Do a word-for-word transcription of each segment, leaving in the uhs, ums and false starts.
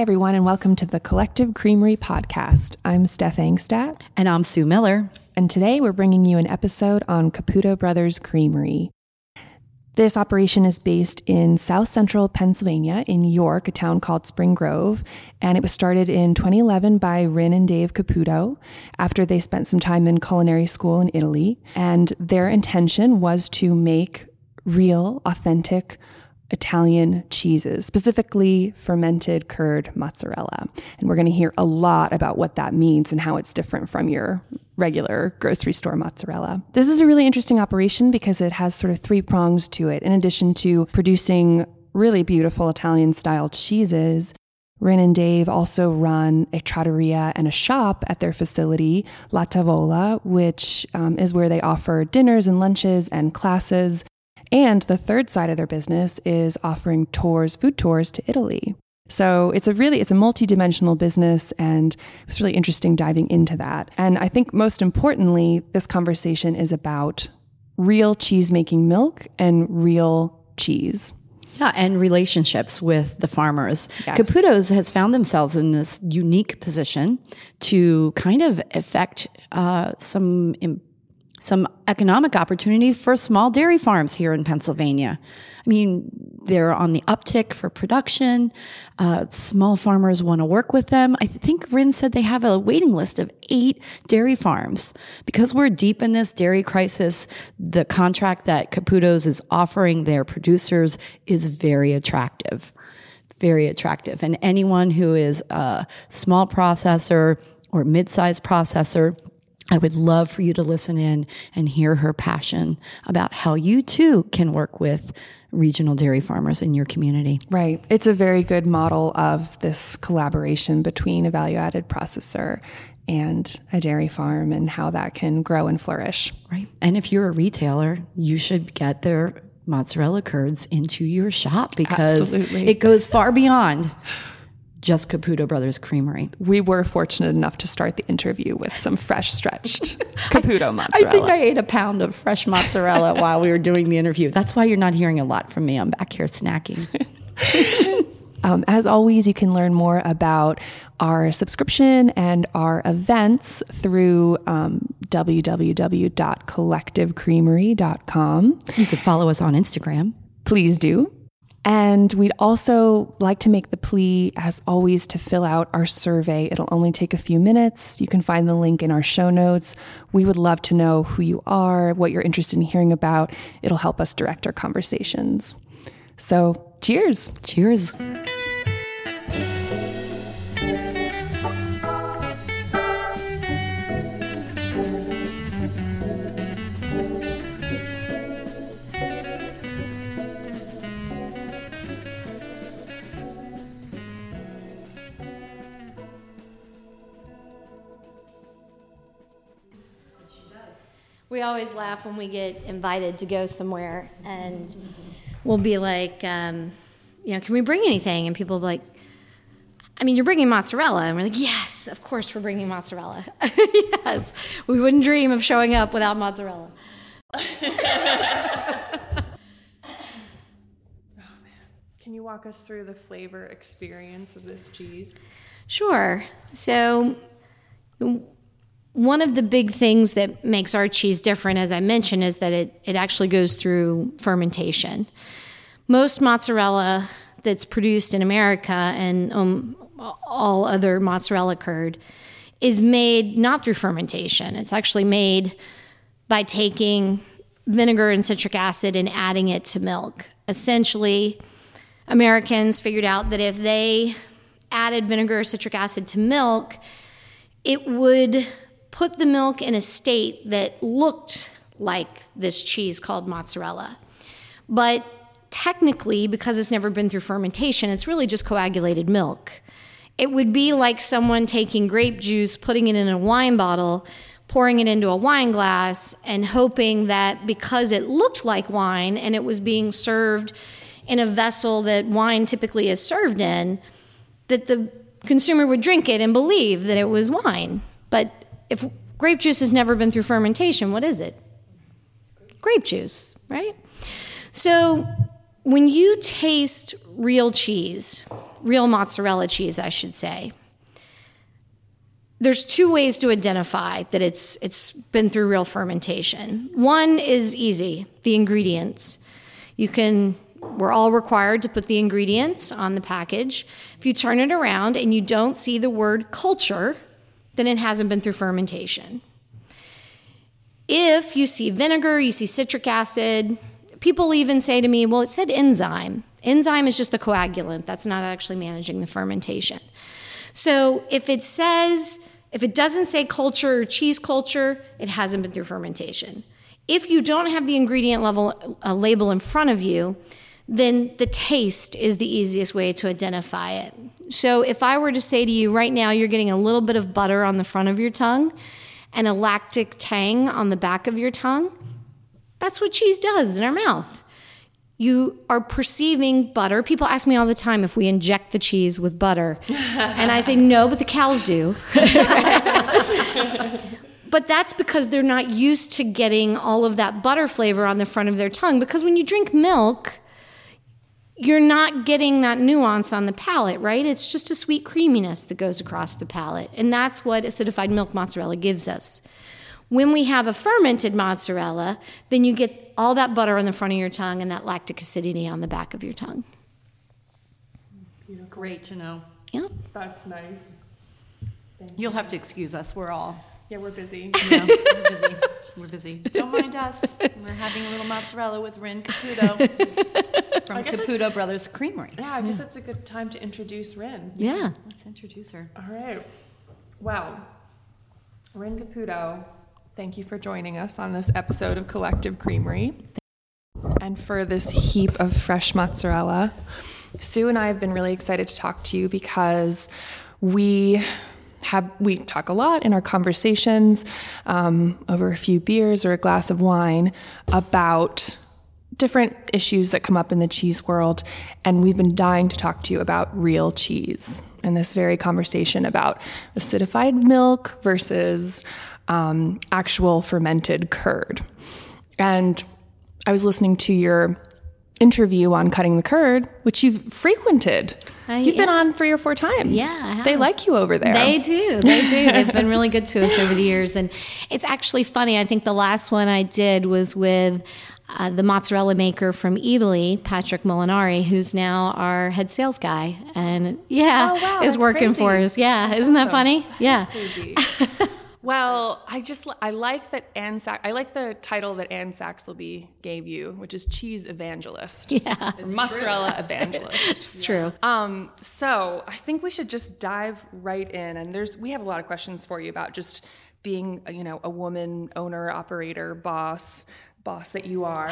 Hi, everyone, and welcome to the Collective Creamery podcast. I'm Steph Angstadt. And I'm Sue Miller. And today we're bringing you an episode on Caputo Brothers Creamery. This operation is based in South Central Pennsylvania in York, a town called Spring Grove, and it was started in twenty eleven by Rynn and Dave Caputo after they spent some time in culinary school in Italy, and their intention was to make real, authentic Italian cheeses, specifically fermented curd mozzarella. And we're going to hear a lot about what that means and how it's different from your regular grocery store mozzarella. This is a really interesting operation because it has sort of three prongs to it. In addition to producing really beautiful Italian-style cheeses, Rynn and Dave also run a trattoria and a shop at their facility, La Tavola, which um, is where they offer dinners and lunches and classes. And the third side of their business is offering tours, food tours to Italy. So it's a really, it's a multi-dimensional business, and it's really interesting diving into that. And I think most importantly, this conversation is about real cheese-making milk and real cheese. Yeah, and relationships with the farmers. Yes. Caputo's has found themselves in this unique position to kind of affect uh, some imp- some economic opportunity for small dairy farms here in Pennsylvania. I mean, they're on the uptick for production. Uh, small farmers want to work with them. I think Rynn said they have a waiting list of eight dairy farms. Because we're deep in this dairy crisis, the contract that Caputo's is offering their producers is very attractive, very attractive. And anyone who is a small processor or mid-sized processor, I would love for you to listen in and hear her passion about how you too can work with regional dairy farmers in your community. Right. It's a very good model of this collaboration between a value-added processor and a dairy farm and how that can grow and flourish. Right. And if you're a retailer, you should get their mozzarella curds into your shop because Absolutely. It goes far beyond just Caputo Brothers Creamery. We were fortunate enough to start the interview with some fresh stretched Caputo I, mozzarella. I think I ate a pound of fresh mozzarella while we were doing the interview. That's why you're not hearing a lot from me. I'm back here snacking. um, as always, you can learn more about our subscription and our events through um, w w w dot collective creamery dot com. You can follow us on Instagram. Please do. And we'd also like to make the plea, as always, to fill out our survey. It'll only take a few minutes. You can find the link in our show notes. We would love to know who you are, what you're interested in hearing about. It'll help us direct our conversations. So, cheers. Cheers. We always laugh when we get invited to go somewhere, and we'll be like, um, you know, can we bring anything? And people will be like, I mean, you're bringing mozzarella. And we're like, yes, of course we're bringing mozzarella. Yes, we wouldn't dream of showing up without mozzarella. Oh, man. Can you walk us through the flavor experience of this cheese? Sure. So one of the big things that makes our cheese different, as I mentioned, is that it, it actually goes through fermentation. Most mozzarella that's produced in America and um, all other mozzarella curd is made not through fermentation. It's actually made by taking vinegar and citric acid and adding it to milk. Essentially, Americans figured out that if they added vinegar or citric acid to milk, it would put the milk in a state that looked like this cheese called mozzarella. But technically, because it's never been through fermentation, it's really just coagulated milk. It would be like someone taking grape juice, putting it in a wine bottle, pouring it into a wine glass, and hoping that because it looked like wine and it was being served in a vessel that wine typically is served in, that the consumer would drink it and believe that it was wine. But if grape juice has never been through fermentation, what is it? Grape. grape juice, right? So when you taste real cheese, real mozzarella cheese, I should say. There's two ways to identify that it's it's been through real fermentation. One is easy, the ingredients. You can, we're all required to put the ingredients on the package. If you turn it around and you don't see the word culture, then it hasn't been through fermentation. If you see vinegar, you see citric acid, people even say to me, well, it said enzyme. Enzyme is just the coagulant. That's not actually managing the fermentation. So if it says, if it doesn't say culture or cheese culture, it hasn't been through fermentation. If you don't have the ingredient level uh, label in front of you, then the taste is the easiest way to identify it. So if I were to say to you right now, you're getting a little bit of butter on the front of your tongue and a lactic tang on the back of your tongue, that's what cheese does in our mouth. You are perceiving butter. People ask me all the time if we inject the cheese with butter. And I say, no, but the cows do. But that's because they're not used to getting all of that butter flavor on the front of their tongue. Because when you drink milk, you're not getting that nuance on the palate, right? It's just a sweet creaminess that goes across the palate. And that's what acidified milk mozzarella gives us. When we have a fermented mozzarella, then you get all that butter on the front of your tongue and that lactic acidity on the back of your tongue. Great to know. Yeah. That's nice. Thank You'll you. have to excuse us. We're all... Yeah, we're busy. Yeah, we're busy. We're busy. Don't mind us. We're having a little mozzarella with Rynn Caputo from Caputo Brothers Creamery. Yeah, I guess yeah. It's a good time to introduce Rynn. Yeah. Let's introduce her. All right. Well, Rynn Caputo... Thank you for joining us on this episode of Collective Creamery and for this heap of fresh mozzarella. Sue and I have been really excited to talk to you because we have we talk a lot in our conversations um, over a few beers or a glass of wine about different issues that come up in the cheese world, and we've been dying to talk to you about real cheese and this very conversation about acidified milk versus Um, actual fermented curd. And I was listening to your interview on Cutting the Curd, which you've frequented. Uh, you've yeah. been on three or four times. Yeah, I have. They like you over there. They do. They do. They've been really good to us over the years. And it's actually funny. I think the last one I did was with uh, the mozzarella maker from Eataly, Patrick Molinari, who's now our head sales guy. And yeah, oh, wow, is working crazy. for us. Yeah. That's Isn't awesome. that funny? That yeah. Crazy. Well, I just I like that Anne Sax I like the title that Anne Saxelby gave you, which is cheese evangelist. Yeah, it's mozzarella true. evangelist. It's yeah. true. Um, so I think we should just dive right in, and there's we have a lot of questions for you about just being, you know, a woman owner, operator, boss, boss that you are.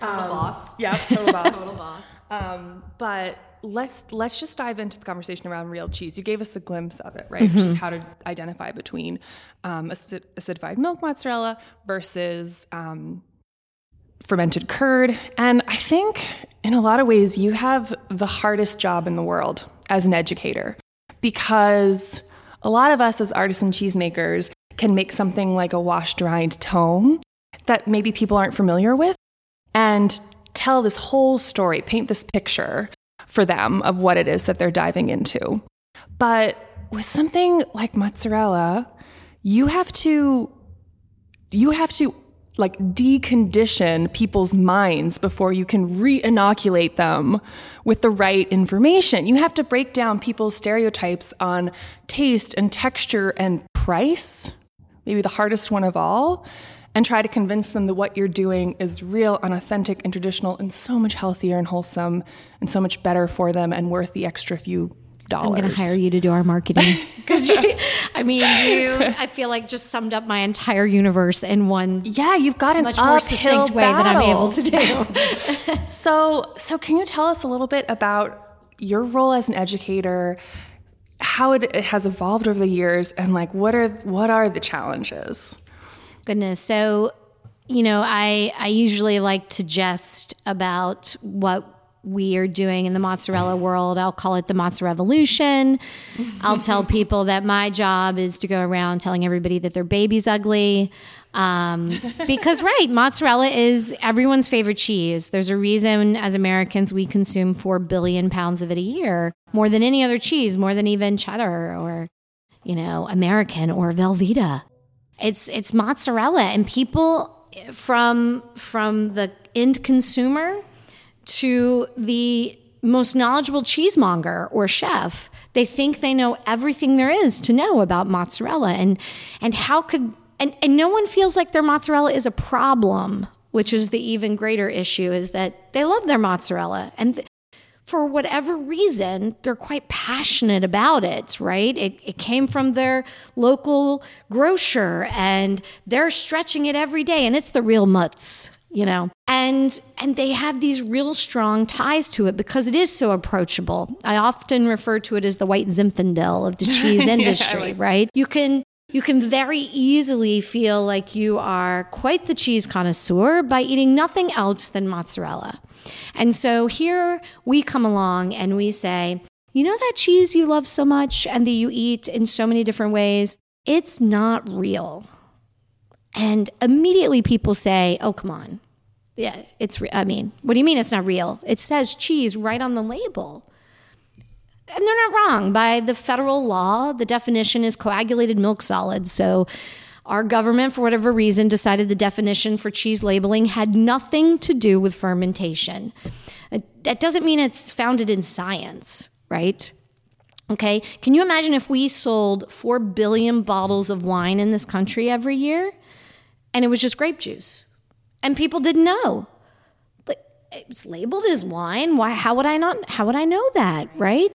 Total um, boss. Yeah, total boss. Total boss. Um, but. Let's let's just dive into the conversation around real cheese. You gave us a glimpse of it, right? Mm-hmm. Which is how to identify between um, acid- acidified milk mozzarella versus um, fermented curd. And I think in a lot of ways you have the hardest job in the world as an educator, because a lot of us as artisan cheesemakers can make something like a wash-dried tome that maybe people aren't familiar with and tell this whole story, paint this picture for them of what it is that they're diving into. But with something like mozzarella, you have to, you have to like decondition people's minds before you can re-inoculate them with the right information. You have to break down people's stereotypes on taste and texture and price, maybe the hardest one of all, and try to convince them that what you're doing is real and authentic and traditional and so much healthier and wholesome and so much better for them and worth the extra few dollars. I'm going to hire you to do our marketing. Because I mean, you, I feel like just summed up my entire universe in one. Yeah, you've got an much more succinct way that I'm able to do. so, so can you tell us a little bit about your role as an educator, how it, it has evolved over the years, and like what are what are the challenges? Goodness. So, you know, I, I usually like to jest about what we are doing in the mozzarella world. I'll call it the mozzarella revolution. I'll tell people that my job is to go around telling everybody that their baby's ugly. Um, because, right, mozzarella is everyone's favorite cheese. There's a reason, as Americans, we consume four billion pounds of it a year, more than any other cheese, more than even cheddar or, you know, American or Velveeta. It's it's mozzarella. And people from from the end consumer to the most knowledgeable cheesemonger or chef, they think they know everything there is to know about mozzarella. And and how could and, and no one feels like their mozzarella is a problem, which is the even greater issue, is that they love their mozzarella. And th- for whatever reason, they're quite passionate about it, right? It, it came from their local grocer, and they're stretching it every day, and it's the real mutz, you know. And and they have these real strong ties to it because it is so approachable. I often refer to it as the white Zinfandel of the cheese industry, yeah, like- right? You can you can very easily feel like you are quite the cheese connoisseur by eating nothing else than mozzarella. And so here we come along and we say, you know that cheese you love so much and that you eat in so many different ways? It's not real. And immediately people say, oh, come on. Yeah, it's re- I mean, what do you mean it's not real? It says cheese right on the label. And they're not wrong. By the federal law, the definition is coagulated milk solids. So our government, for whatever reason, decided the definition for cheese labeling had nothing to do with fermentation. That doesn't mean it's founded in science, right? Okay. Can you imagine if we sold four billion bottles of wine in this country every year and it was just grape juice and people didn't know? Like, it's labeled as wine. Why, how would I not, how would I know that, right?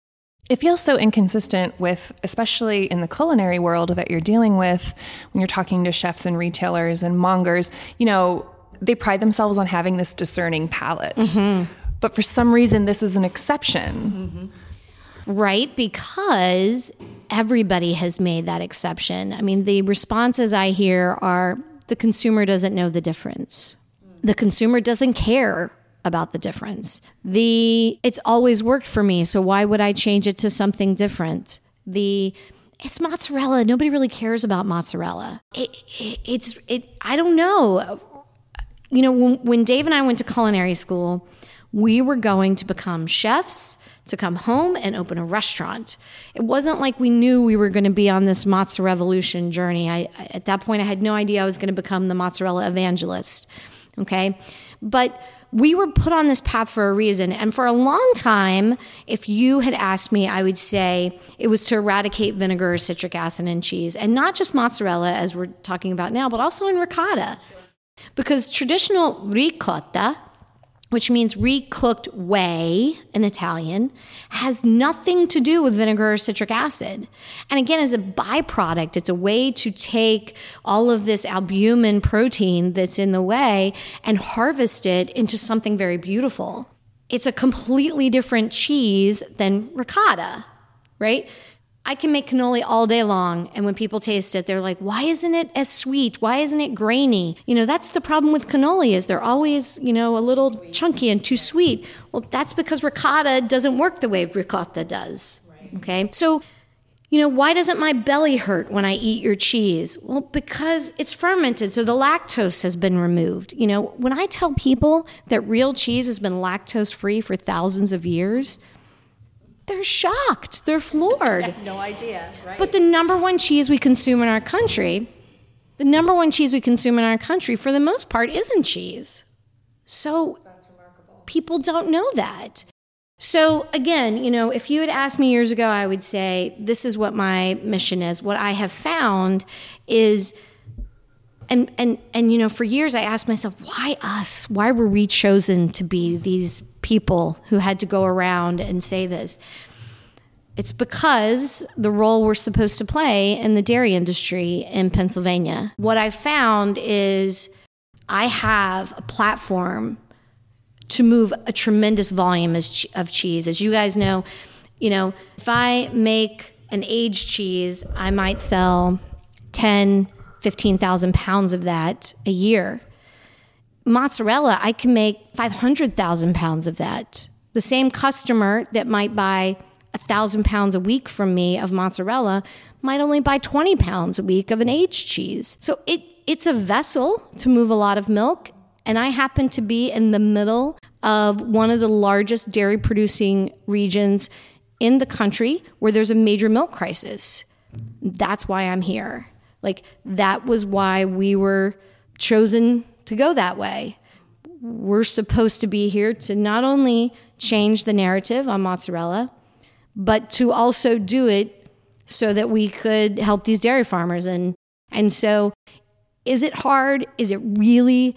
It feels so inconsistent with, especially in the culinary world that you're dealing with, when you're talking to chefs and retailers and mongers, you know, they pride themselves on having this discerning palate. Mm-hmm. But for some reason, this is an exception. Mm-hmm. Right, because everybody has made that exception. I mean, the responses I hear are, the consumer doesn't know the difference. The consumer doesn't care about the difference. The it's always worked for me, so why would I change it to something different? The it's mozzarella. Nobody really cares about mozzarella. It, it, it's it. I don't know. You know, when, when Dave and I went to culinary school, we were going to become chefs, to come home and open a restaurant. It wasn't like we knew we were going to be on this mozzarella revolution journey. I at that point I had no idea I was going to become the mozzarella evangelist. Okay, but we were put on this path for a reason. And for a long time, if you had asked me, I would say it was to eradicate vinegar, citric acid, and cheese. And not just mozzarella, as we're talking about now, but also in ricotta. Because traditional ricotta, which means recooked whey in Italian, has nothing to do with vinegar or citric acid. And again, as a byproduct, it's a way to take all of this albumin protein that's in the whey and harvest it into something very beautiful. It's a completely different cheese than ricotta, right? I can make cannoli all day long, and when people taste it, they're like, why isn't it as sweet? Why isn't it grainy? You know, that's the problem with cannoli, is they're always, you know, a little sweet, chunky and too sweet. Well, that's because ricotta doesn't work the way ricotta does, right? Okay? So, you know, why doesn't my belly hurt when I eat your cheese? Well, because it's fermented, so the lactose has been removed. You know, when I tell people that real cheese has been lactose-free for thousands of years, they're shocked. They're floored. I have no idea. Right. But the number one cheese we consume in our country, the number one cheese we consume in our country, for the most part, isn't cheese. So that's remarkable. People don't know that. So again, you know, if you had asked me years ago, I would say this is what my mission is. What I have found is, and and and you know, for years I asked myself, why us? Why were we chosen to be these people who had to go around and say this? It's because the role we're supposed to play in the dairy industry in Pennsylvania. What I found is I have a platform to move a tremendous volume of cheese. As you guys know, you know, if I make an aged cheese, I might sell ten, fifteen thousand pounds of that a year. Mozzarella, I can make five hundred thousand pounds of that The same customer that might buy one thousand pounds a week from me of mozzarella might only buy twenty pounds a week of an aged cheese. So it it's a vessel to move a lot of milk. And I happen to be in the middle of one of the largest dairy producing regions in the country where there's a major milk crisis. That's why I'm here. Like, that was why we were chosen to go that way. We're supposed to be here to not only change the narrative on mozzarella, but to also do it so that we could help these dairy farmers. And and so, is it hard? Is it really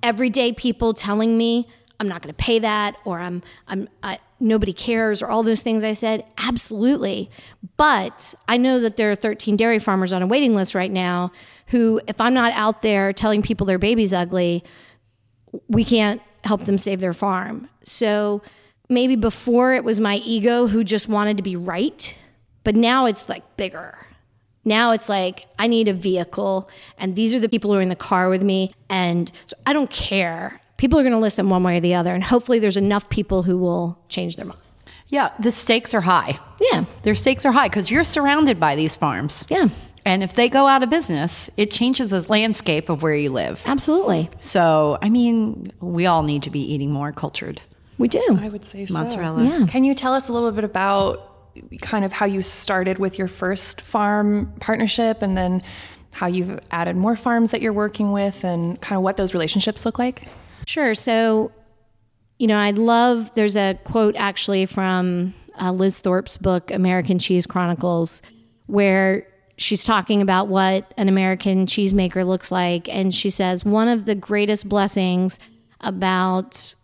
everyday people telling me I'm not going to pay that, or I'm I'm I, nobody cares, or all those things I said? Absolutely. But I know that there are thirteen dairy farmers on a waiting list right now who, if I'm not out there telling people their baby's ugly, we can't help them save their farm. So maybe before it was my ego who just wanted to be right, but now it's like bigger. Now it's like, I need a vehicle, and these are the people who are in the car with me, and so I don't care. People are going to listen one way or the other, and hopefully there's enough people who will change their mind. Yeah, the stakes are high. Yeah. Their stakes are high because you're surrounded by these farms. Yeah. And if they go out of business, it changes the landscape of where you live. Absolutely. So, I mean, we all need to be eating more cultured. We do. I would say so. Mozzarella. Yeah. Can you tell us a little bit about kind of how you started with your first farm partnership, and then how you've added more farms that you're working with, and kind of what those relationships look like? Sure. So, you know, I love, there's a quote actually from uh, Liz Thorpe's book, American Cheese Chronicles, where she's talking about what an American cheesemaker looks like. And she says, one of the greatest blessings about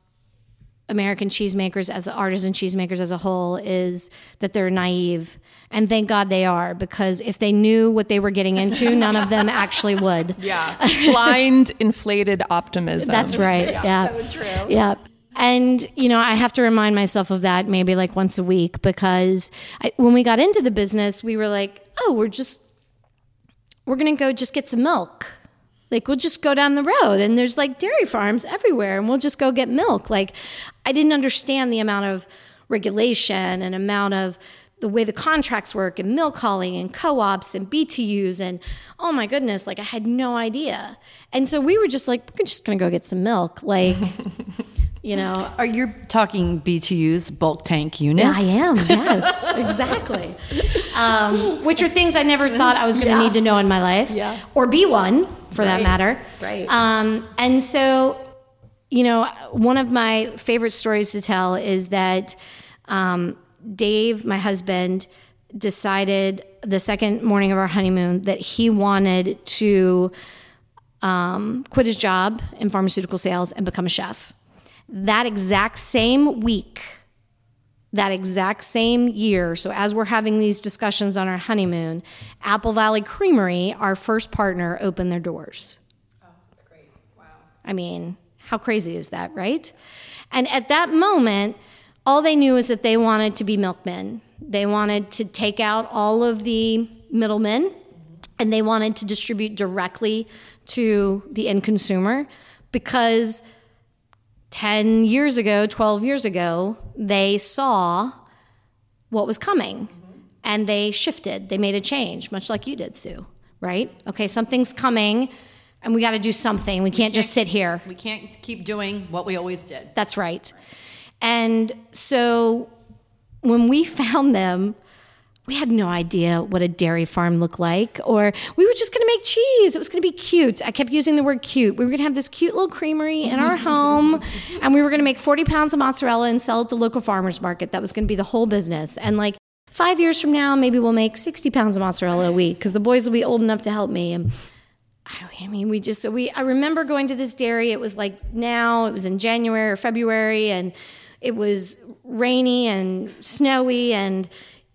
American cheesemakers as artisan cheesemakers as a whole is that they're naive. And thank God they are, because if they knew what they were getting into, none of them actually would. Yeah. Blind, inflated optimism. That's right. Yeah. yeah. So true. Yeah. And, you know, I have to remind myself of that maybe like once a week, because I, when we got into the business, we were like, oh, we're just, we're going to go just get some milk. Like, we'll just go down the road and there's like dairy farms everywhere and we'll just go get milk. Like, I didn't understand the amount of regulation and amount of the way the contracts work and milk hauling and co-ops and B T Us and, oh my goodness, like I had no idea. And so we were just like, we're just going to go get some milk. Like, you know. Are you talking B T Us, bulk tank units? I am, yes, exactly. Um, which are things I never thought I was going to yeah. need to know in my life. Yeah. Or be one. For right. that matter. Right. Um, and so, you know, one of my favorite stories to tell is that um, Dave, my husband, decided the second morning of our honeymoon that he wanted to um, quit his job in pharmaceutical sales and become a chef. That exact same week, that exact same year, so as we're having these discussions on our honeymoon, Apple Valley Creamery, our first partner, opened their doors. Oh, that's great. Wow. I mean, how crazy is that, right? And at that moment, all they knew is that they wanted to be milkmen. They wanted to take out all of the middlemen, and they wanted to distribute directly to the end consumer, because ten years ago, twelve years ago, they saw what was coming and they shifted. They made a change, much like you did, Sue, right? Okay, something's coming and we got to do something. We can't just sit here. We can't keep doing what we always did. That's right. And so when we found them, we had no idea what a dairy farm looked like, or we were just going to make cheese. It was going to be cute. I kept using the word cute. We were going to have this cute little creamery in our home, and we were going to make forty pounds of mozzarella and sell it to local farmers market. That was going to be the whole business. And like five years from now, maybe we'll make sixty pounds of mozzarella a week because the boys will be old enough to help me. And I mean, we just, so we, I remember going to this dairy. It was like now, it was in January or February, and it was rainy and snowy, and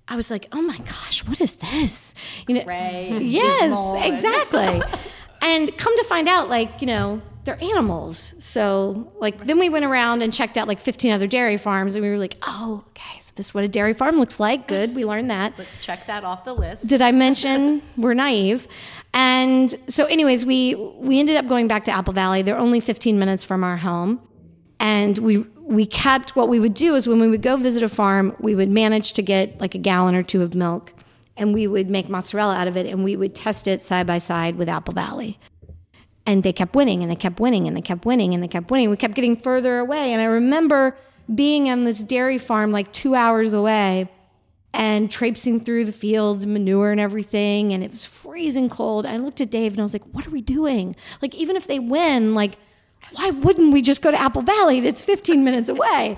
I was like, oh my gosh, what is this? You know, Gray, yes, exactly. And come to find out, like, you know, they're animals. So like, then we went around and checked out like fifteen other dairy farms, and we were like, oh, okay, so this is what a dairy farm looks like. Good, we learned that. Let's check that off the list. Did I mention we're naive? And so anyways, we, we ended up going back to Apple Valley. They're only fifteen minutes from our home. And we we kept, what we would do is when we would go visit a farm, we would manage to get like a gallon or two of milk, and we would make mozzarella out of it, and we would test it side by side with Apple Valley. And they kept winning, and they kept winning, and they kept winning, and they kept winning. We kept getting further away. And I remember being on this dairy farm like two hours away and traipsing through the fields, manure and everything, and it was freezing cold. I looked at Dave, and I was like, what are we doing? Like, even if they win, like, why wouldn't we just go to Apple Valley? That's fifteen minutes away.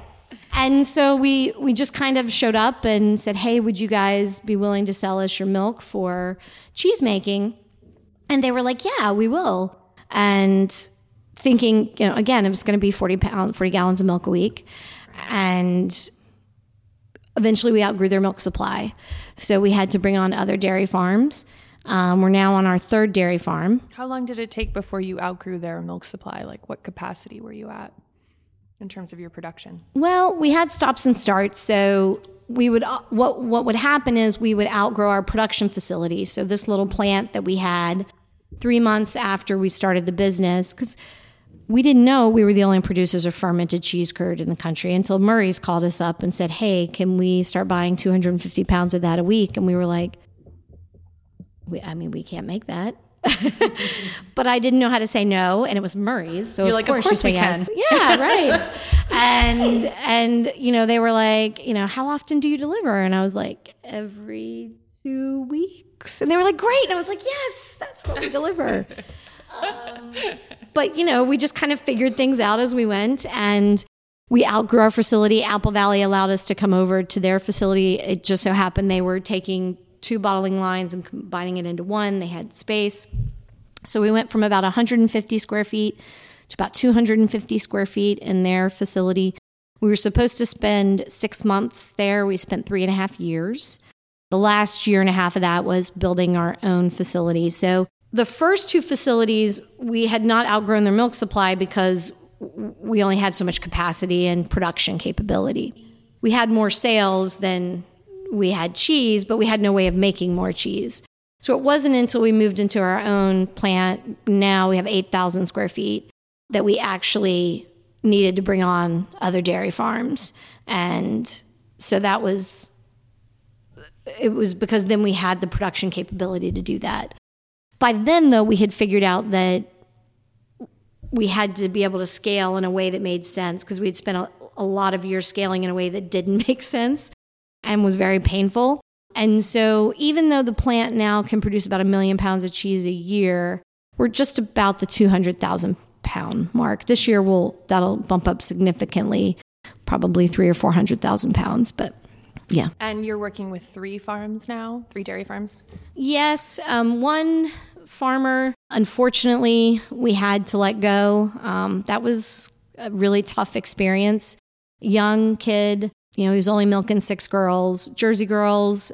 And so we we just kind of showed up and said, hey, would you guys be willing to sell us your milk for cheese making? And they were like, yeah, we will. And thinking, you know, again, it was going to be forty pounds, forty gallons of milk a week. And eventually we outgrew their milk supply. So we had to bring on other dairy farms. Um, we're now on our third dairy farm. How long did it take before you outgrew their milk supply? Like, what capacity were you at in terms of your production? Well, we had stops and starts. So we would, what, what would happen is we would outgrow our production facility. So this little plant that we had, three months after we started the business, because we didn't know we were the only producers of fermented cheese curd in the country until Murray's called us up and said, hey, can we start buying two hundred fifty pounds of that a week? And we were like, we, I mean, we can't make that. But I didn't know how to say no, and it was Murray's. So you're of like, course, of course we can. Yes. Yeah, right. and, and, you know, they were like, you know, how often do you deliver? And I was like, every two weeks. And they were like, great. And I was like, yes, that's what we deliver. um, but, you know, we just kind of figured things out as we went, and we outgrew our facility. Apple Valley allowed us to come over to their facility. It just so happened they were taking two bottling lines and combining it into one. They had space. So we went from about one hundred fifty square feet to about two hundred fifty square feet in their facility. We were supposed to spend six months there. We spent three and a half years. The last year and a half of that was building our own facility. So the first two facilities, we had not outgrown their milk supply because we only had so much capacity and production capability. We had more sales than we had cheese, but we had no way of making more cheese. So it wasn't until we moved into our own plant, now we have eight thousand square feet, that we actually needed to bring on other dairy farms. And so that was... It was because then we had the production capability to do that. By then, though, we had figured out that we had to be able to scale in a way that made sense, because we had spent a, a lot of years scaling in a way that didn't make sense and was very painful. And so even though the plant now can produce about a million pounds of cheese a year, we're just about the two hundred thousand pound mark. This year, we'll, that'll bump up significantly, probably three or four hundred thousand pounds, but... Yeah. And you're working with three farms now, three dairy farms? Yes. Um, one farmer, unfortunately, we had to let go. Um, that was a really tough experience. Young kid, you know, he was only milking six girls, Jersey girls.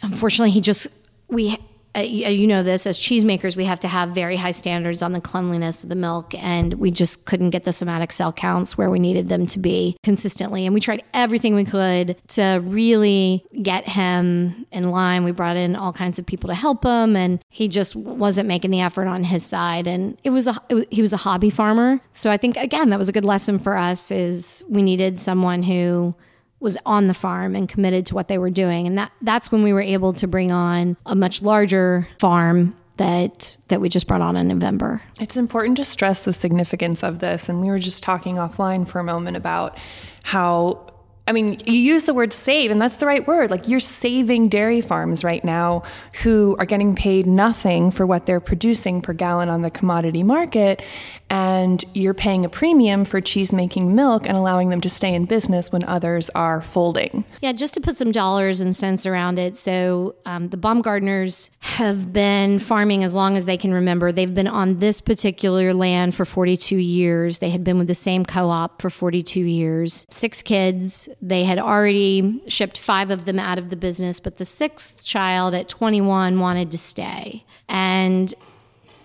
Unfortunately, he just, we, uh, you know this, as cheesemakers, we have to have very high standards on the cleanliness of the milk, and we just couldn't get the somatic cell counts where we needed them to be consistently. And we tried everything we could to really get him in line. We brought in all kinds of people to help him, and he just wasn't making the effort on his side. And it was, a, it was he was a hobby farmer. So I think, again, that was a good lesson for us, is we needed someone who was on the farm and committed to what they were doing. And that, that's when we were able to bring on a much larger farm that that we just brought on in November. It's important to stress the significance of this. And we were just talking offline for a moment about how, I mean, you use the word save, and that's the right word. Like, you're saving dairy farms right now who are getting paid nothing for what they're producing per gallon on the commodity market. And you're paying a premium for cheese-making milk and allowing them to stay in business when others are folding. Yeah, just to put some dollars and cents around it. So um, the Baumgartners have been farming as long as they can remember. They've been on this particular land for forty-two years. They had been with the same co-op for forty-two years. Six kids. They had already shipped five of them out of the business, but the sixth child at twenty-one wanted to stay. And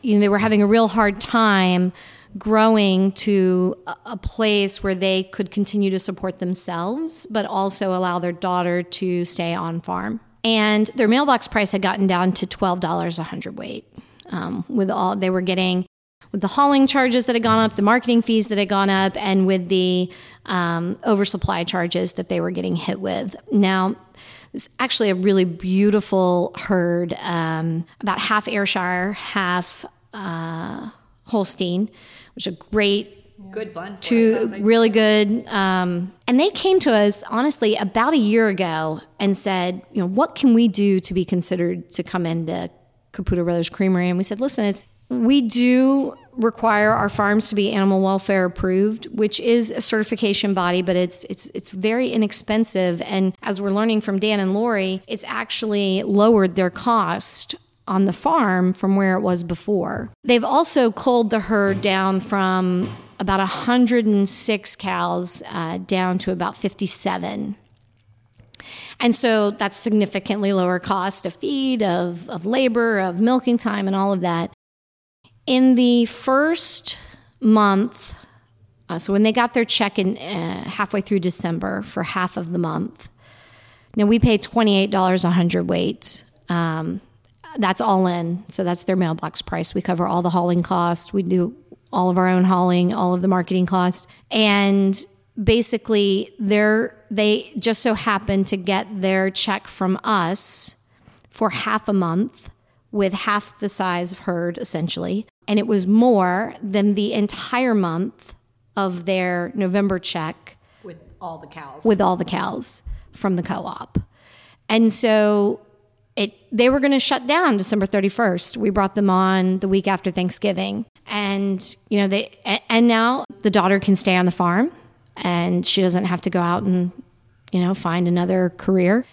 you know, they were having a real hard time growing to a place where they could continue to support themselves, but also allow their daughter to stay on farm. And their mailbox price had gotten down to twelve dollars a hundredweight. Um, with all they were getting with the hauling charges that had gone up, the marketing fees that had gone up, and with the um, oversupply charges that they were getting hit with. Now, it's actually a really beautiful herd, um, about half Ayrshire, half uh, Holstein, which is a great, good blend. Two like really good. Um, and they came to us, honestly, about a year ago and said, you know, what can we do to be considered to come into Caputo Brothers Creamery? And we said, listen, it's we do require our farms to be animal welfare approved, which is a certification body, but it's it's it's very inexpensive. And as we're learning from Dan and Lori, it's actually lowered their cost on the farm from where it was before. They've also culled the herd down from about one hundred six cows uh, down to about fifty-seven. And so that's significantly lower cost of feed, of, of labor, of milking time, and all of that. In the first month, uh, so when they got their check in uh, halfway through December for half of the month, now we pay twenty-eight dollars a hundredweight. Um, that's all in. So that's their mailbox price. We cover all the hauling costs. We do all of our own hauling, all of the marketing costs. And basically, they're, they just so happened to get their check from us for half a month with half the size of herd, essentially. And it was more than the entire month of their November check. With all the cows. With all the cows from the co-op. And so it they were going to shut down December thirty-first. We brought them on the week after Thanksgiving. And, you know, they, and now the daughter can stay on the farm and she doesn't have to go out and, you know, find another career.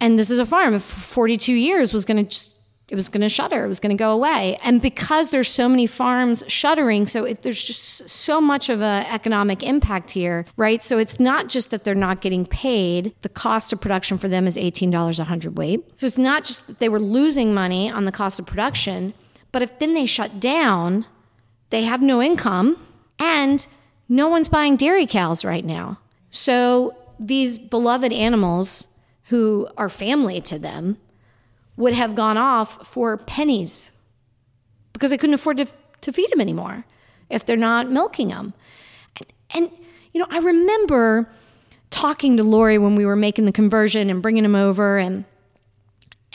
And this is a farm of forty-two years was going to just, it was going to shutter. It was going to go away. And because there's so many farms shuttering, so it, there's just so much of an economic impact here, right? So it's not just that they're not getting paid. The cost of production for them is eighteen dollars a hundredweight. So it's not just that they were losing money on the cost of production, but if then they shut down, they have no income, and no one's buying dairy cows right now. So these beloved animals who are family to them would have gone off for pennies because they couldn't afford to, to feed them anymore if they're not milking them. And, and, you know, I remember talking to Lori when we were making the conversion and bringing them over, and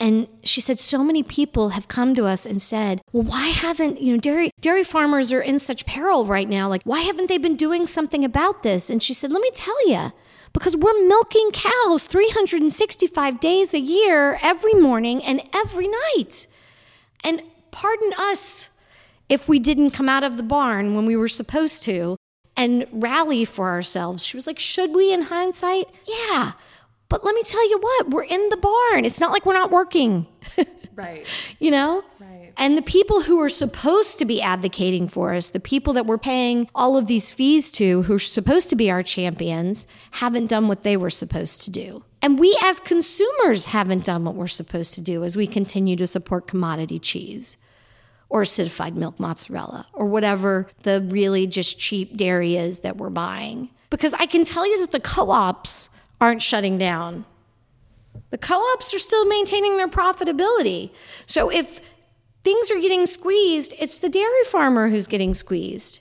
And she said, so many people have come to us and said, well, why haven't, you know, dairy dairy farmers are in such peril right now. Like, why haven't they been doing something about this? And she said, let me tell you, because we're milking cows three hundred sixty-five days a year, every morning and every night. And pardon us if we didn't come out of the barn when we were supposed to and rally for ourselves. She was like, should we in hindsight? Yeah. But let me tell you what, we're in the barn. It's not like we're not working. Right. You know? Right. And the people who are supposed to be advocating for us, the people that we're paying all of these fees to, who are supposed to be our champions, haven't done what they were supposed to do. And we as consumers haven't done what we're supposed to do as we continue to support commodity cheese or acidified milk mozzarella or whatever the really just cheap dairy is that we're buying. Because I can tell you that the co-ops aren't shutting down. The co-ops are still maintaining their profitability. So if things are getting squeezed, it's the dairy farmer who's getting squeezed.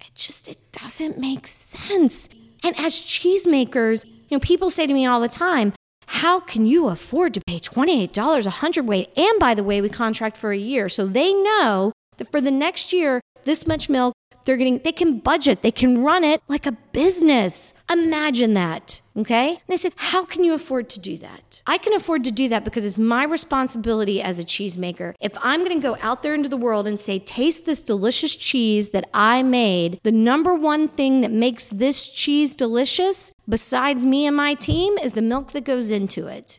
It just, it doesn't make sense. And as cheesemakers, you know, people say to me all the time, how can you afford to pay twenty-eight dollars a hundredweight? And by the way, we contract for a year. So they know that for the next year, this much milk, They're getting, they can budget, they can run it like a business. Imagine that, okay? And they said, how can you afford to do that? I can afford to do that because it's my responsibility as a cheesemaker. If I'm gonna go out there into the world and say, taste this delicious cheese that I made, the number one thing that makes this cheese delicious, besides me and my team, is the milk that goes into it.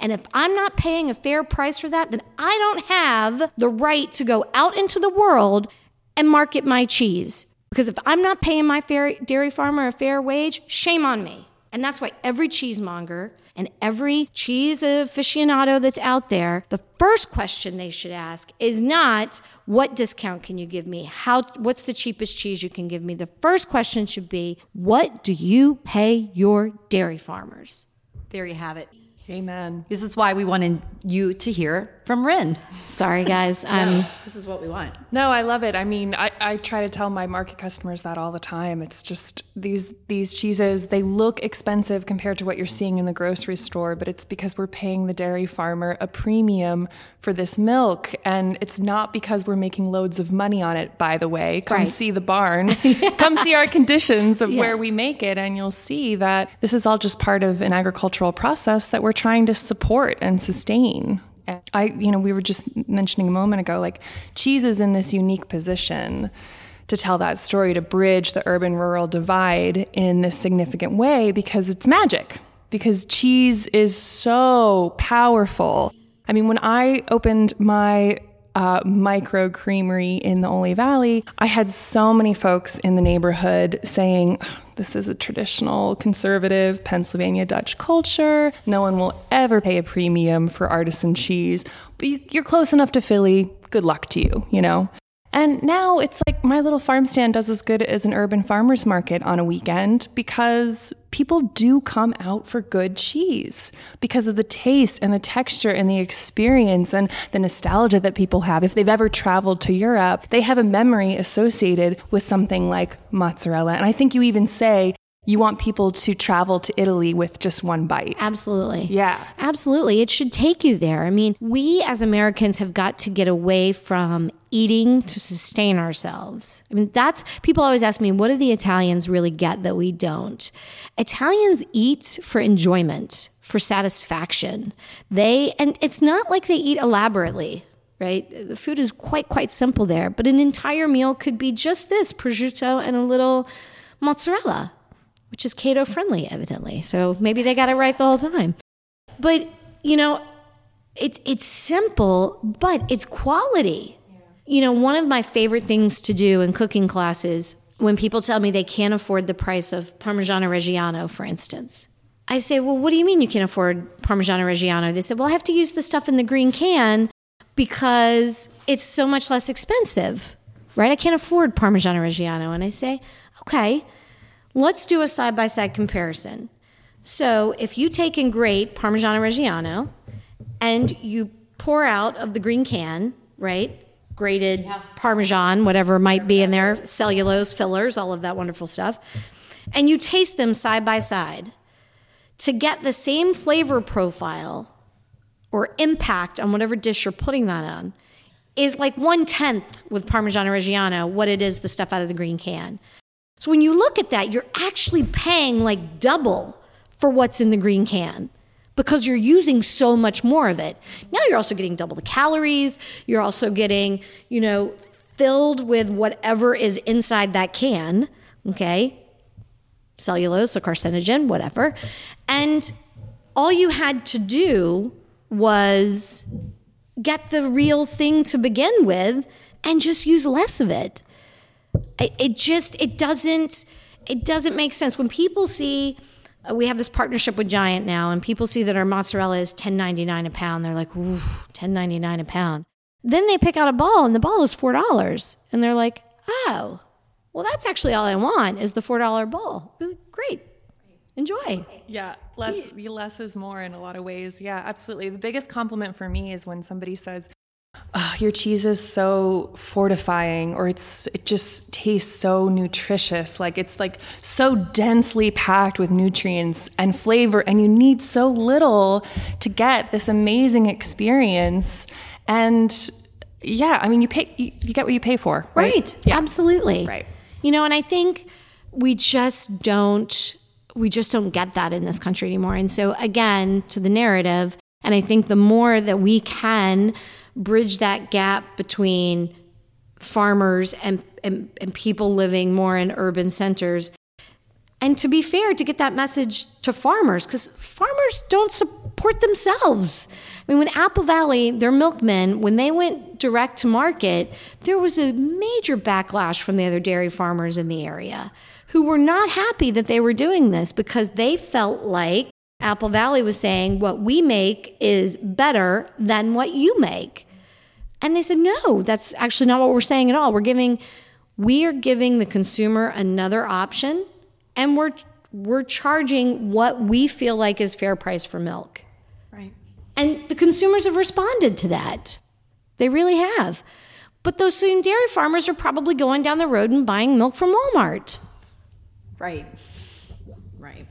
And if I'm not paying a fair price for that, then I don't have the right to go out into the world and market my cheese. Because if I'm not paying my fair dairy farmer a fair wage, shame on me. And that's why every cheesemonger and every cheese aficionado that's out there, the first question they should ask is not, what discount can you give me? How? What's the cheapest cheese you can give me? The first question should be, what do you pay your dairy farmers? There you have it. Amen. This is why we wanted you to hear from Rynn. Sorry, guys. Um, no, this is what we want. No, I love it. I mean, I, I try to tell my market customers that all the time. It's just these these cheeses, they look expensive compared to what you're seeing in the grocery store, but it's because we're paying the dairy farmer a premium for this milk. And it's not because we're making loads of money on it, by the way. Come right. see the barn. yeah. Come see our conditions of yeah. where we make it. And you'll see that this is all just part of an agricultural process that we're trying to support and sustain. I, you know, we were just mentioning a moment ago, like cheese is in this unique position to tell that story, to bridge the urban-rural divide in this significant way, because it's magic, because cheese is so powerful. I mean, when I opened my uh, micro creamery in the Oley Valley, I had so many folks in the neighborhood saying, this is a traditional, conservative Pennsylvania Dutch culture. No one will ever pay a premium for artisan cheese. But you, you're close enough to Philly. Good luck to you, you know? And now it's like my little farm stand does as good as an urban farmer's market on a weekend, because people do come out for good cheese because of the taste and the texture and the experience and the nostalgia that people have. If they've ever traveled to Europe, they have a memory associated with something like mozzarella. And I think you even say you want people to travel to Italy with just one bite. Absolutely. Yeah. Absolutely. It should take you there. I mean, we as Americans have got to get away from eating to sustain ourselves. I mean, that's, people always ask me, what do the Italians really get that we don't? Italians eat for enjoyment, for satisfaction. They, and it's not like they eat elaborately. Right? The food is quite, quite simple there, but an entire meal could be just this prosciutto and a little mozzarella, which is keto friendly, evidently. So maybe they got it right the whole time. But, you know, it, it's simple, but it's quality. Yeah. You know, one of my favorite things to do in cooking classes, when people tell me they can't afford the price of Parmigiano-Reggiano, for instance, I say, well, what do you mean you can't afford Parmigiano-Reggiano? They said, well, I have to use the stuff in the green can because it's so much less expensive, right? I can't afford Parmigiano-Reggiano. And I say, okay, let's do a side-by-side comparison. So if you take and grate Parmigiano-Reggiano and you pour out of the green can, right, grated yeah. Parmesan, whatever might be in there, cellulose, fillers, all of that wonderful stuff, and you taste them side-by-side to get the same flavor profile or impact on whatever dish you're putting that on, is like one-tenth with Parmigiano-Reggiano what it is the stuff out of the green can. So when you look at that, you're actually paying like double for what's in the green can because you're using so much more of it. Now you're also getting double the calories. You're also getting, you know, filled with whatever is inside that can, okay? Cellulose, a carcinogen, whatever. And all you had to do was get the real thing to begin with and just use less of it. It just, it doesn't, it doesn't make sense. When people see, uh, we have this partnership with Giant now, and people see that our mozzarella is ten ninety-nine a pound. They're like, ooh, ten ninety-nine a pound. Then they pick out a ball, and the ball is four dollars. And they're like, oh, well, that's actually all I want is the four dollar ball. Like, great. Enjoy. Yeah. Less, yeah. less is more in a lot of ways. Yeah, absolutely. The biggest compliment for me is when somebody says, oh, your cheese is so fortifying, or it's it just tastes so nutritious. Like it's like so densely packed with nutrients and flavor, and you need so little to get this amazing experience. And yeah, I mean, you pay, you, you get what you pay for, right? Right. Yeah. Absolutely. Right. You know, and I think we just don't we just don't get that in this country anymore. And so again, to the narrative, and I think the more that we can bridge that gap between farmers and, and, and people living more in urban centers. And to be fair, to get that message to farmers, because farmers don't support themselves. I mean, when Apple Valley, their milkmen, when they went direct to market, there was a major backlash from the other dairy farmers in the area who were not happy that they were doing this because they felt like Apple Valley was saying, what we make is better than what you make. And they said, no, that's actually not what we're saying at all. We're giving, we are giving the consumer another option, and we're, we're charging what we feel like is fair price for milk. Right. And the consumers have responded to that. They really have. But those same dairy farmers are probably going down the road and buying milk from Walmart. Right. Right.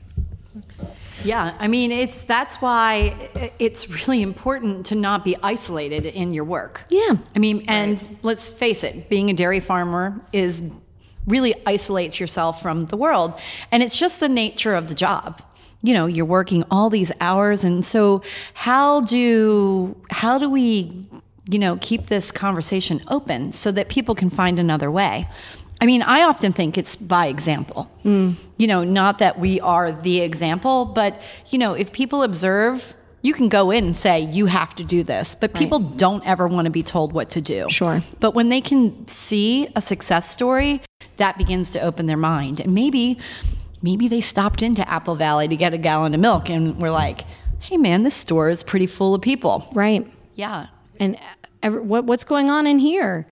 Yeah, I mean, it's that's why it's really important to not be isolated in your work. Yeah. I mean, and right. Let's face it, being a dairy farmer is really isolates yourself from the world. And it's just the nature of the job. You know, you're working all these hours. And so how do how do we, you know, keep this conversation open so that people can find another way? I mean, I often think it's by example. Mm. You know, not that we are the example, but, you know, if people observe, you can go in and say, you have to do this. But people right. don't ever want to be told what to do. Sure. But when they can see a success story, that begins to open their mind. And maybe, maybe they stopped into Apple Valley to get a gallon of milk and were like, hey, man, this store is pretty full of people. Right. Yeah. And every, what what's going on in here?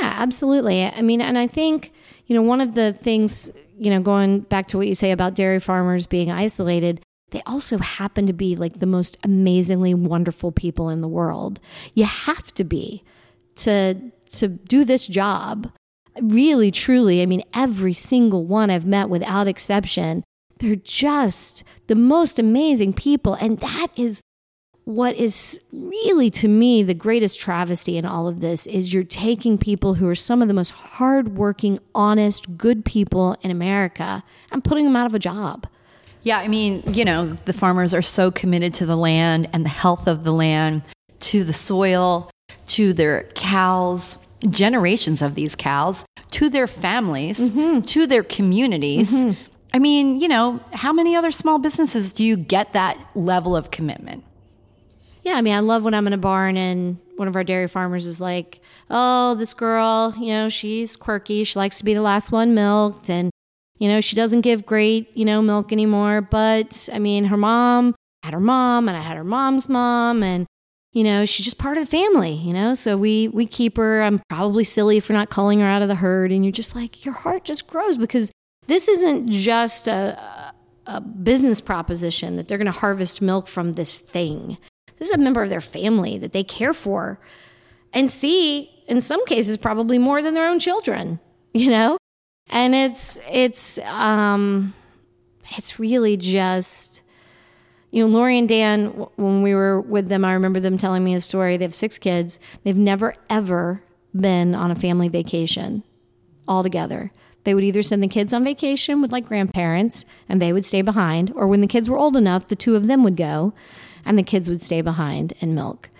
Yeah, absolutely. I mean, and I think, you know, one of the things, you know, going back to what you say about dairy farmers being isolated, they also happen to be like the most amazingly wonderful people in the world. You have to be to to do this job. Really, truly, I mean, every single one I've met without exception, they're just the most amazing people. And that is what is really, to me, the greatest travesty in all of this is you're taking people who are some of the most hardworking, honest, good people in America and putting them out of a job. Yeah, I mean, you know, the farmers are so committed to the land and the health of the land, to the soil, to their cows, generations of these cows, to their families, mm-hmm. to their communities. Mm-hmm. I mean, you know, how many other small businesses do you get that level of commitment? Yeah, I mean, I love when I'm in a barn and one of our dairy farmers is like, oh, this girl, you know, she's quirky. She likes to be the last one milked. And, you know, she doesn't give great, you know, milk anymore. But, I mean, her mom I had her mom and I had her mom's mom. And, you know, she's just part of the family, you know. So we we keep her. I'm probably silly for not culling her out of the herd. And you're just like, your heart just grows because this isn't just a, a business proposition that they're going to harvest milk from this thing. This is a member of their family that they care for and see, in some cases, probably more than their own children, you know? And it's, it's, um, it's really just, you know, Lori and Dan, when we were with them, I remember them telling me a story. They have six kids. They've never, ever been on a family vacation all together. They would either send the kids on vacation with like grandparents and they would stay behind, or when the kids were old enough, the two of them would go. And the kids would stay behind and milk.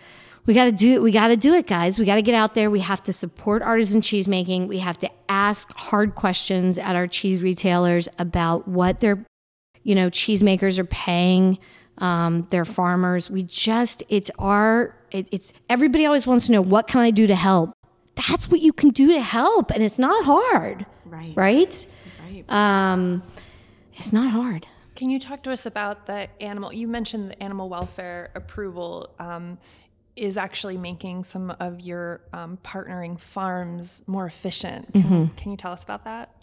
We got to do it. We got to do it, guys. We got to get out there. We have to support artisan cheese making. We have to ask hard questions at our cheese retailers about what their, you know, cheesemakers are paying um, their farmers. We just, it's our, it, it's everybody always wants to know, what can I do to help? That's what you can do to help, and it's not hard, right? Right? Right. Um, it's not hard. Can you talk to us about the animal? You mentioned the animal welfare approval um, is actually making some of your um, partnering farms more efficient. Can, mm-hmm. can you tell us about that?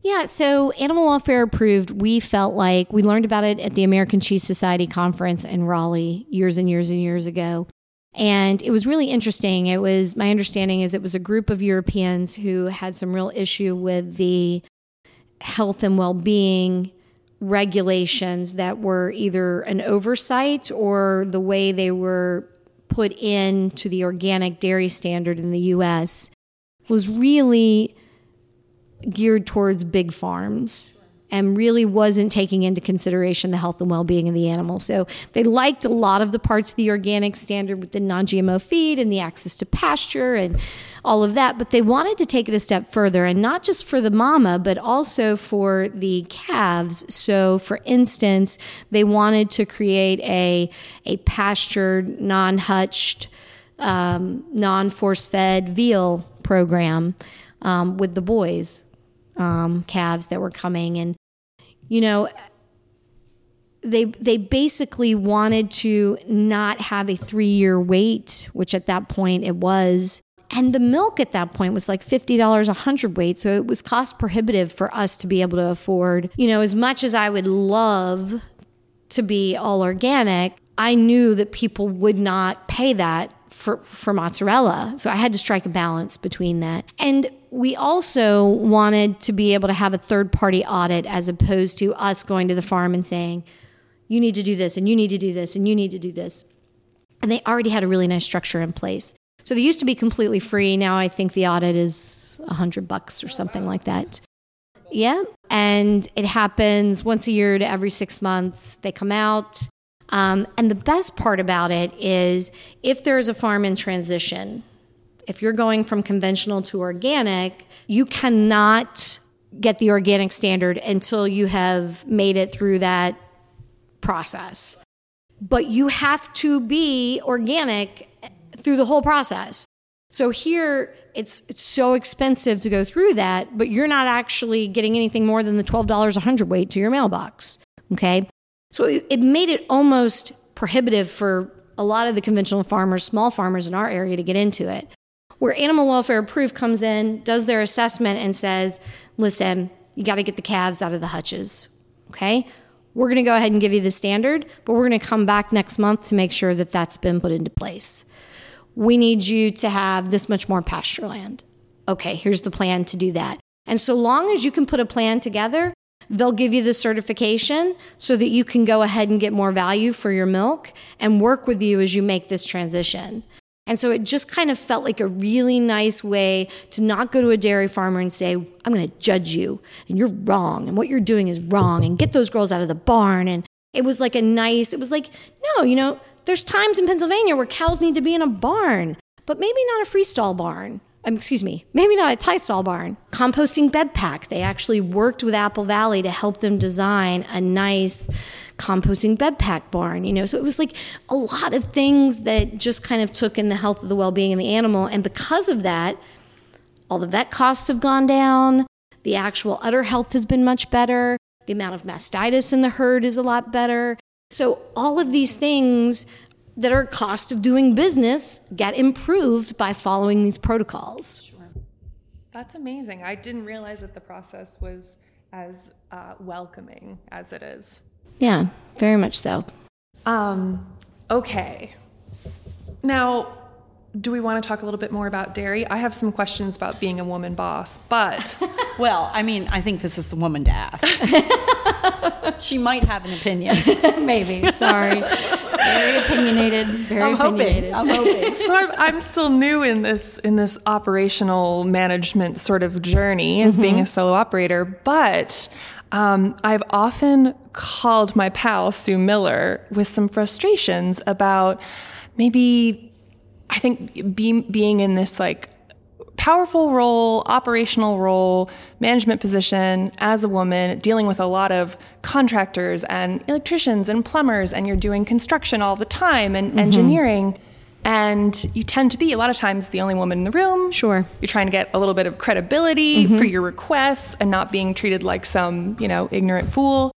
Yeah, so animal welfare approved, we felt like we learned about it at the American Cheese Society Conference in Raleigh years and years and years ago. And it was really interesting. It was, my understanding is it was a group of Europeans who had some real issue with the health and well-being regulations that were either an oversight or the way they were put into the organic dairy standard in the U S was really geared towards big farms and really wasn't taking into consideration the health and well-being of the animal. So they liked a lot of the parts of the organic standard with the non-G M O feed and the access to pasture and all of that, but they wanted to take it a step further, and not just for the mama, but also for the calves. So for instance, they wanted to create a, a pastured, non-hutched, um, non-force-fed veal program um, with the boys, um, calves that were coming. And you know, they they basically wanted to not have a three-year wait, which at that point it was. And the milk at that point was like fifty dollars a hundredweight. So it was cost prohibitive for us to be able to afford, you know, as much as I would love to be all organic, I knew that people would not pay that for, for mozzarella. So I had to strike a balance between that. And we also wanted to be able to have a third-party audit as opposed to us going to the farm and saying, you need to do this, and you need to do this, and you need to do this. And they already had a really nice structure in place. So they used to be completely free. Now I think the audit is a hundred bucks or something like that. Yeah. And it happens once a year to every six months. They come out. Um, and the best part about it is if there's a farm in transition, if you're going from conventional to organic, you cannot get the organic standard until you have made it through that process. But you have to be organic through the whole process. So here, it's it's so expensive to go through that, but you're not actually getting anything more than the twelve dollars a hundredweight to your mailbox, okay? So it, it made it almost prohibitive for a lot of the conventional farmers, small farmers in our area to get into it. Where Animal Welfare Approved comes in, does their assessment and says, listen, you got to get the calves out of the hutches, okay? We're going to go ahead and give you the standard, but we're going to come back next month to make sure that that's been put into place. We need you to have this much more pasture land. Okay, here's the plan to do that. And so long as you can put a plan together, they'll give you the certification so that you can go ahead and get more value for your milk and work with you as you make this transition. And so it just kind of felt like a really nice way to not go to a dairy farmer and say, I'm going to judge you, and you're wrong, and what you're doing is wrong, and get those girls out of the barn. And it was like a nice, it was like, no, you know, there's times in Pennsylvania where cows need to be in a barn, but maybe not a freestall barn. Um, excuse me, maybe not a tie stall barn. Composting bed pack. They actually worked with Apple Valley to help them design a nice composting bed pack barn, you know. So it was like a lot of things that just kind of took in the health of the well-being of the animal. And because of that, all the vet costs have gone down. The actual udder health has been much better. The amount of mastitis in the herd is a lot better. So all of these things that are cost of doing business get improved by following these protocols. Sure. That's amazing. I didn't realize that the process was as uh, welcoming as it is. Yeah, very much so. Um, okay. Now, do we want to talk a little bit more about dairy? I have some questions about being a woman boss, but... Well, I mean, I think this is the woman to ask. She might have an opinion. Maybe, sorry. Very opinionated, very I'm opinionated. Hoping. I'm hoping. So I'm, I'm still new in this in this operational management sort of journey as mm-hmm. being a solo operator, but um, I've often called my pal, Sue Miller, with some frustrations about maybe... I think be, being in this like powerful role, operational role, management position as a woman, dealing with a lot of contractors and electricians and plumbers, and you're doing construction all the time and mm-hmm. engineering, and you tend to be a lot of times the only woman in the room. Sure. You're trying to get a little bit of credibility mm-hmm. for your requests and not being treated like some, you know, ignorant fool.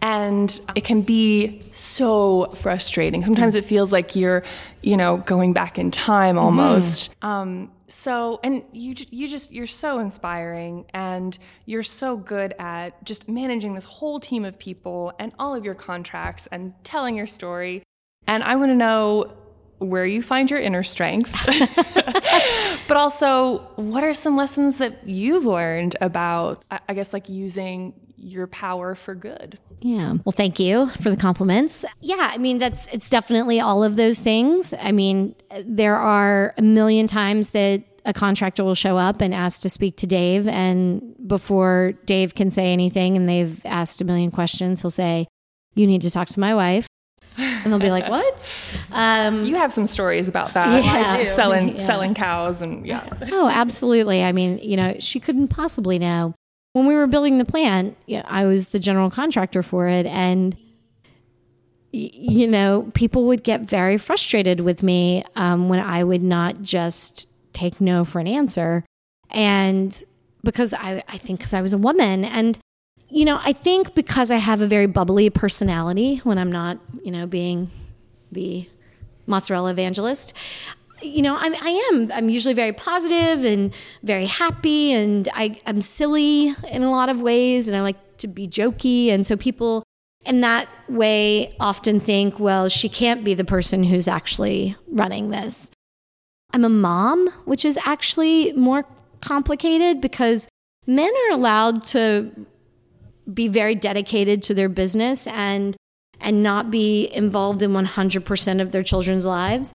And it can be so frustrating. Sometimes it feels like you're, you know, going back in time almost. Mm-hmm. Um, so, and you, you just, you're so inspiring, and you're so good at just managing this whole team of people and all of your contracts and telling your story. And I want to know where you find your inner strength, but also what are some lessons that you've learned about, I guess, like using your power for good. Yeah. Well, thank you for the compliments. Yeah. I mean, that's, it's definitely all of those things. I mean, there are a million times that a contractor will show up and ask to speak to Dave. And before Dave can say anything and they've asked a million questions, he'll say, you need to talk to my wife. And they'll be like, what? Um, you have some stories about that. Yeah. I do. Selling, yeah. selling cows and yeah. Oh, absolutely. I mean, you know, she couldn't possibly know. When we were building the plant, you know, I was the general contractor for it. And, y- you know, people would get very frustrated with me um, when I would not just take no for an answer. And because I, I think because I was a woman. And, you know, I think because I have a very bubbly personality when I'm not, you know, being the mozzarella evangelist, you know, I'm, I am, I'm usually very positive and very happy, and I, I'm silly in a lot of ways, and I like to be jokey. And so people, in that way often think, well, she can't be the person who's actually running this. I'm a mom, which is actually more complicated because men are allowed to be very dedicated to their business and and not be involved in one hundred percent of their children's lives.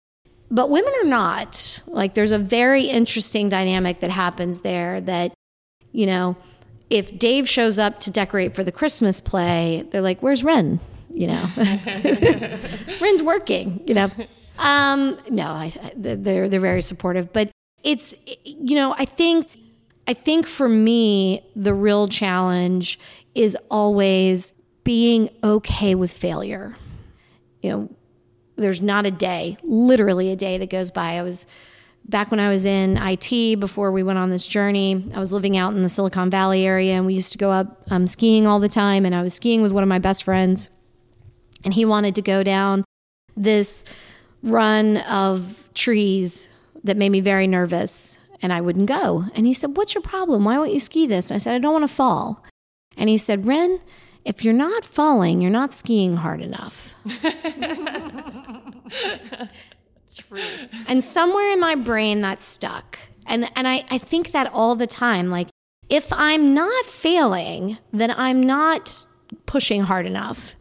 But women are not. Like, there's a very interesting dynamic that happens there that, you know, if Dave shows up to decorate for the Christmas play, they're like, where's Rynn? You know, Rynn's working, you know. Um, no, I, I, they're, they're very supportive. But it's, you know, I think, I think for me, the real challenge is always being okay with failure. You know, there's not a day, literally a day that goes by. I was back when I was in I T before we went on this journey. I was living out in the Silicon Valley area, and we used to go up um, skiing all the time. And I was skiing with one of my best friends, and he wanted to go down this run of trees that made me very nervous, and I wouldn't go. And he said, "What's your problem? Why won't you ski this?" And I said, "I don't want to fall." And he said, "Rynn, if you're not falling, you're not skiing hard enough." True. And somewhere in my brain that stuck. And and I, I think that all the time. Like, if I'm not failing, then I'm not pushing hard enough.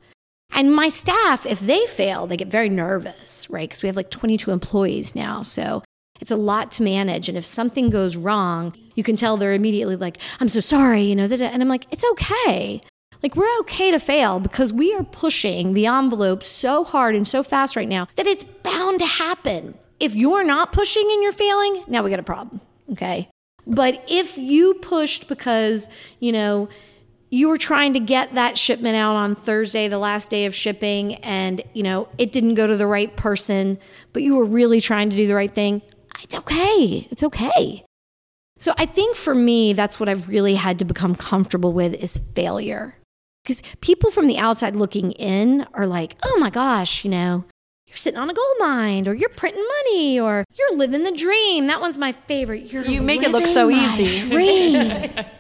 And my staff, if they fail, they get very nervous, right? Because we have like twenty-two employees now. So it's a lot to manage. And if something goes wrong, you can tell they're immediately like, "I'm so sorry," you know, and I'm like, it's okay. Like, we're okay to fail because we are pushing the envelope so hard and so fast right now that it's bound to happen. If you're not pushing and you're failing, now we got a problem, okay? But if you pushed because, you know, you were trying to get that shipment out on Thursday, the last day of shipping, and, you know, it didn't go to the right person, but you were really trying to do the right thing, it's okay. It's okay. So I think for me, that's what I've really had to become comfortable with is failure. Because people from the outside looking in are like, "Oh my gosh, you know, you're sitting on a gold mine, or you're printing money, or you're living the dream. That one's my favorite. You're you make it look so easy. Dream."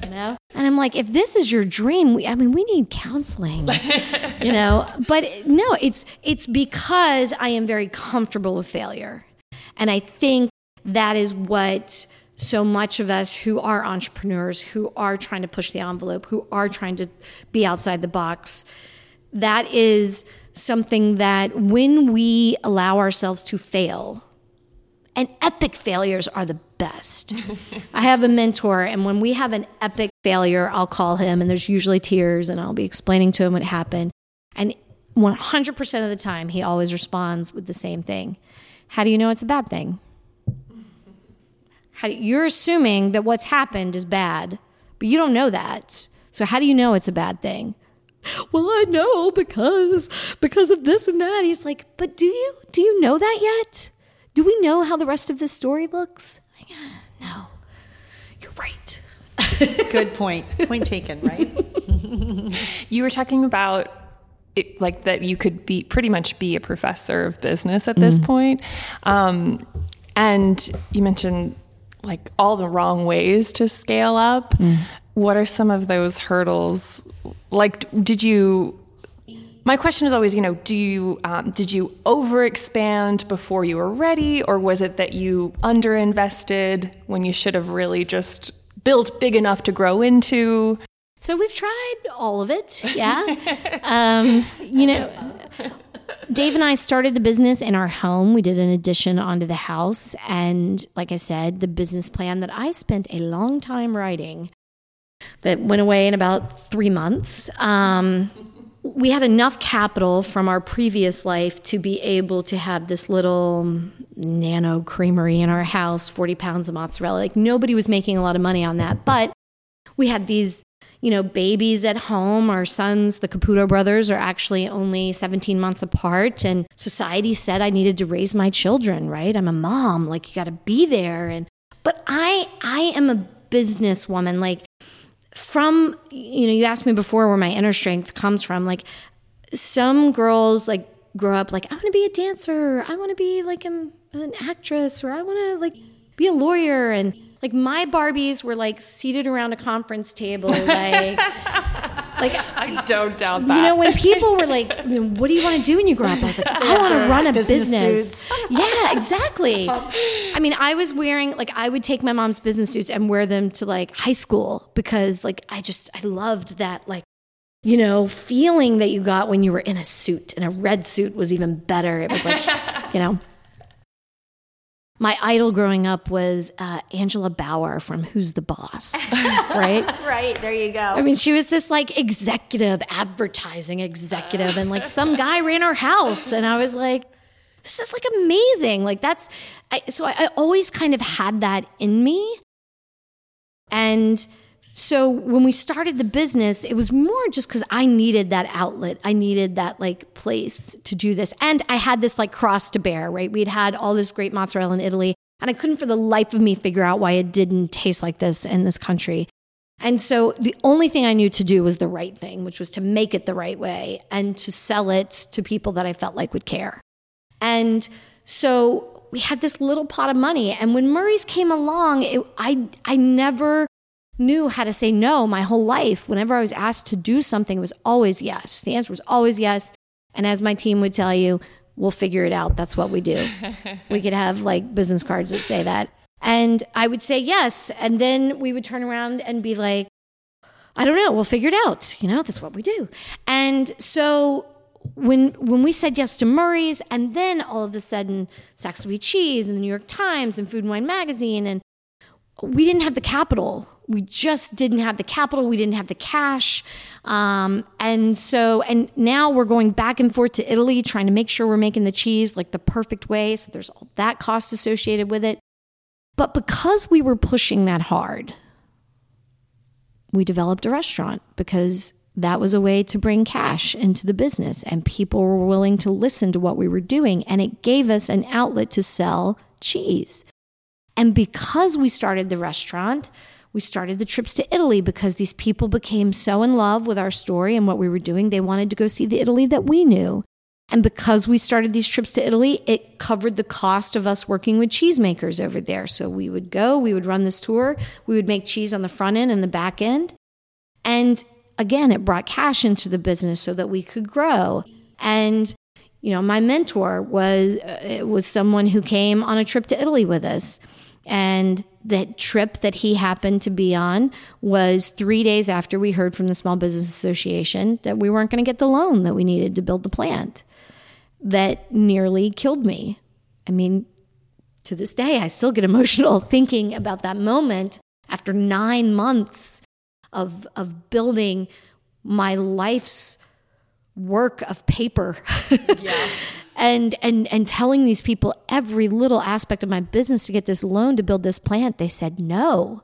You know? And I'm like, if this is your dream, we, I mean, we need counseling, you know. But no, it's it's because I am very comfortable with failure, and I think that is what. So much of us who are entrepreneurs, who are trying to push the envelope, who are trying to be outside the box, that is something that when we allow ourselves to fail, and epic failures are the best. I have a mentor, and when we have an epic failure, I'll call him, and there's usually tears, and I'll be explaining to him what happened. And one hundred percent of the time, he always responds with the same thing. "How do you know it's a bad thing? How do, you're assuming that what's happened is bad, but you don't know that. So how do you know it's a bad thing?" "Well, I know because because of this and that." He's like, "But do you do you know that yet? Do we know how the rest of the story looks?" Like, "No, you're right." Good point. Point taken, right? You were talking about it, like that you could be pretty much be a professor of business at mm-hmm. this point, um, and you mentioned. Like all the wrong ways to scale up. Mm. What are some of those hurdles? Like, did you, my question is always, you know, do you, um, did you overexpand before you were ready? Or was it that you underinvested when you should have really just built big enough to grow into? So we've tried all of it. Yeah. um, you know, Dave and I started the business in our home. We did an addition onto the house. And like I said, the business plan that I spent a long time writing that went away in about three months. Um, we had enough capital from our previous life to be able to have this little nano creamery in our house, forty pounds of mozzarella. Like nobody was making a lot of money on that. But we had these you know, babies at home. Our sons, the Caputo brothers, are actually only seventeen months apart. And society said I needed to raise my children, right? I'm a mom, like you got to be there. And, but I, I am a businesswoman. Like from, you know, you asked me before where my inner strength comes from. Like some girls like grow up like, I want to be a dancer. Or I want to be like an actress, or I want to like be a lawyer. And like my Barbies were like seated around a conference table, like Like, I don't doubt that. You know, when people were like, what do you want to do when you grow up? I was like, I want to run a business. business. Yeah, exactly. I mean, I was wearing, like, I would take my mom's business suits and wear them to, like, high school because, like, I just, I loved that, like, you know, feeling that you got when you were in a suit. And a red suit was even better. It was like, you know. My idol growing up was uh, Angela Bauer from Who's the Boss, right? Right, there you go. I mean, she was this like executive, advertising executive, and like some guy ran her house. And I was like, this is like amazing. Like that's, I, so I, I always kind of had that in me. And so when we started the business, it was more just because I needed that outlet. I needed that like place to do this. And I had this like cross to bear, right? We'd had all this great mozzarella in Italy, and I couldn't for the life of me figure out why it didn't taste like this in this country. And so the only thing I knew to do was the right thing, which was to make it the right way and to sell it to people that I felt like would care. And so we had this little pot of money. And when Murray's came along, it, I I never... knew how to say no my whole life. Whenever I was asked to do something, it was always yes. The answer was always yes. And as my team would tell you, we'll figure it out. That's what we do. We could have like business cards that say that. And I would say yes. And then we would turn around and be like, I don't know. We'll figure it out. You know, that's what we do. And so when when we said yes to Murray's, and then all of a sudden, Saxelby Cheese and the New York Times and Food and Wine Magazine, and we didn't have the capital. We just didn't have the capital. We didn't have the cash. Um, and so, and now we're going back and forth to Italy, trying to make sure we're making the cheese like the perfect way. So there's all that cost associated with it. But because we were pushing that hard, we developed a restaurant because that was a way to bring cash into the business. And people were willing to listen to what we were doing. And it gave us an outlet to sell cheese. And because we started the restaurant, we started the trips to Italy because these people became so in love with our story and what we were doing, they wanted to go see the Italy that we knew. And because we started these trips to Italy, it covered the cost of us working with cheesemakers over there. So we would go, we would run this tour, we would make cheese on the front end and the back end. And again, it brought cash into the business so that we could grow. And, you know, my mentor was, it was someone who came on a trip to Italy with us. And the trip that he happened to be on was three days after we heard from the Small Business Association that we weren't going to get the loan that we needed to build the plant. That nearly killed me. I mean, to this day, I still get emotional thinking about that moment after nine months of, of building my life's work of paper. Yeah. And and and telling these people every little aspect of my business to get this loan to build this plant, they said no.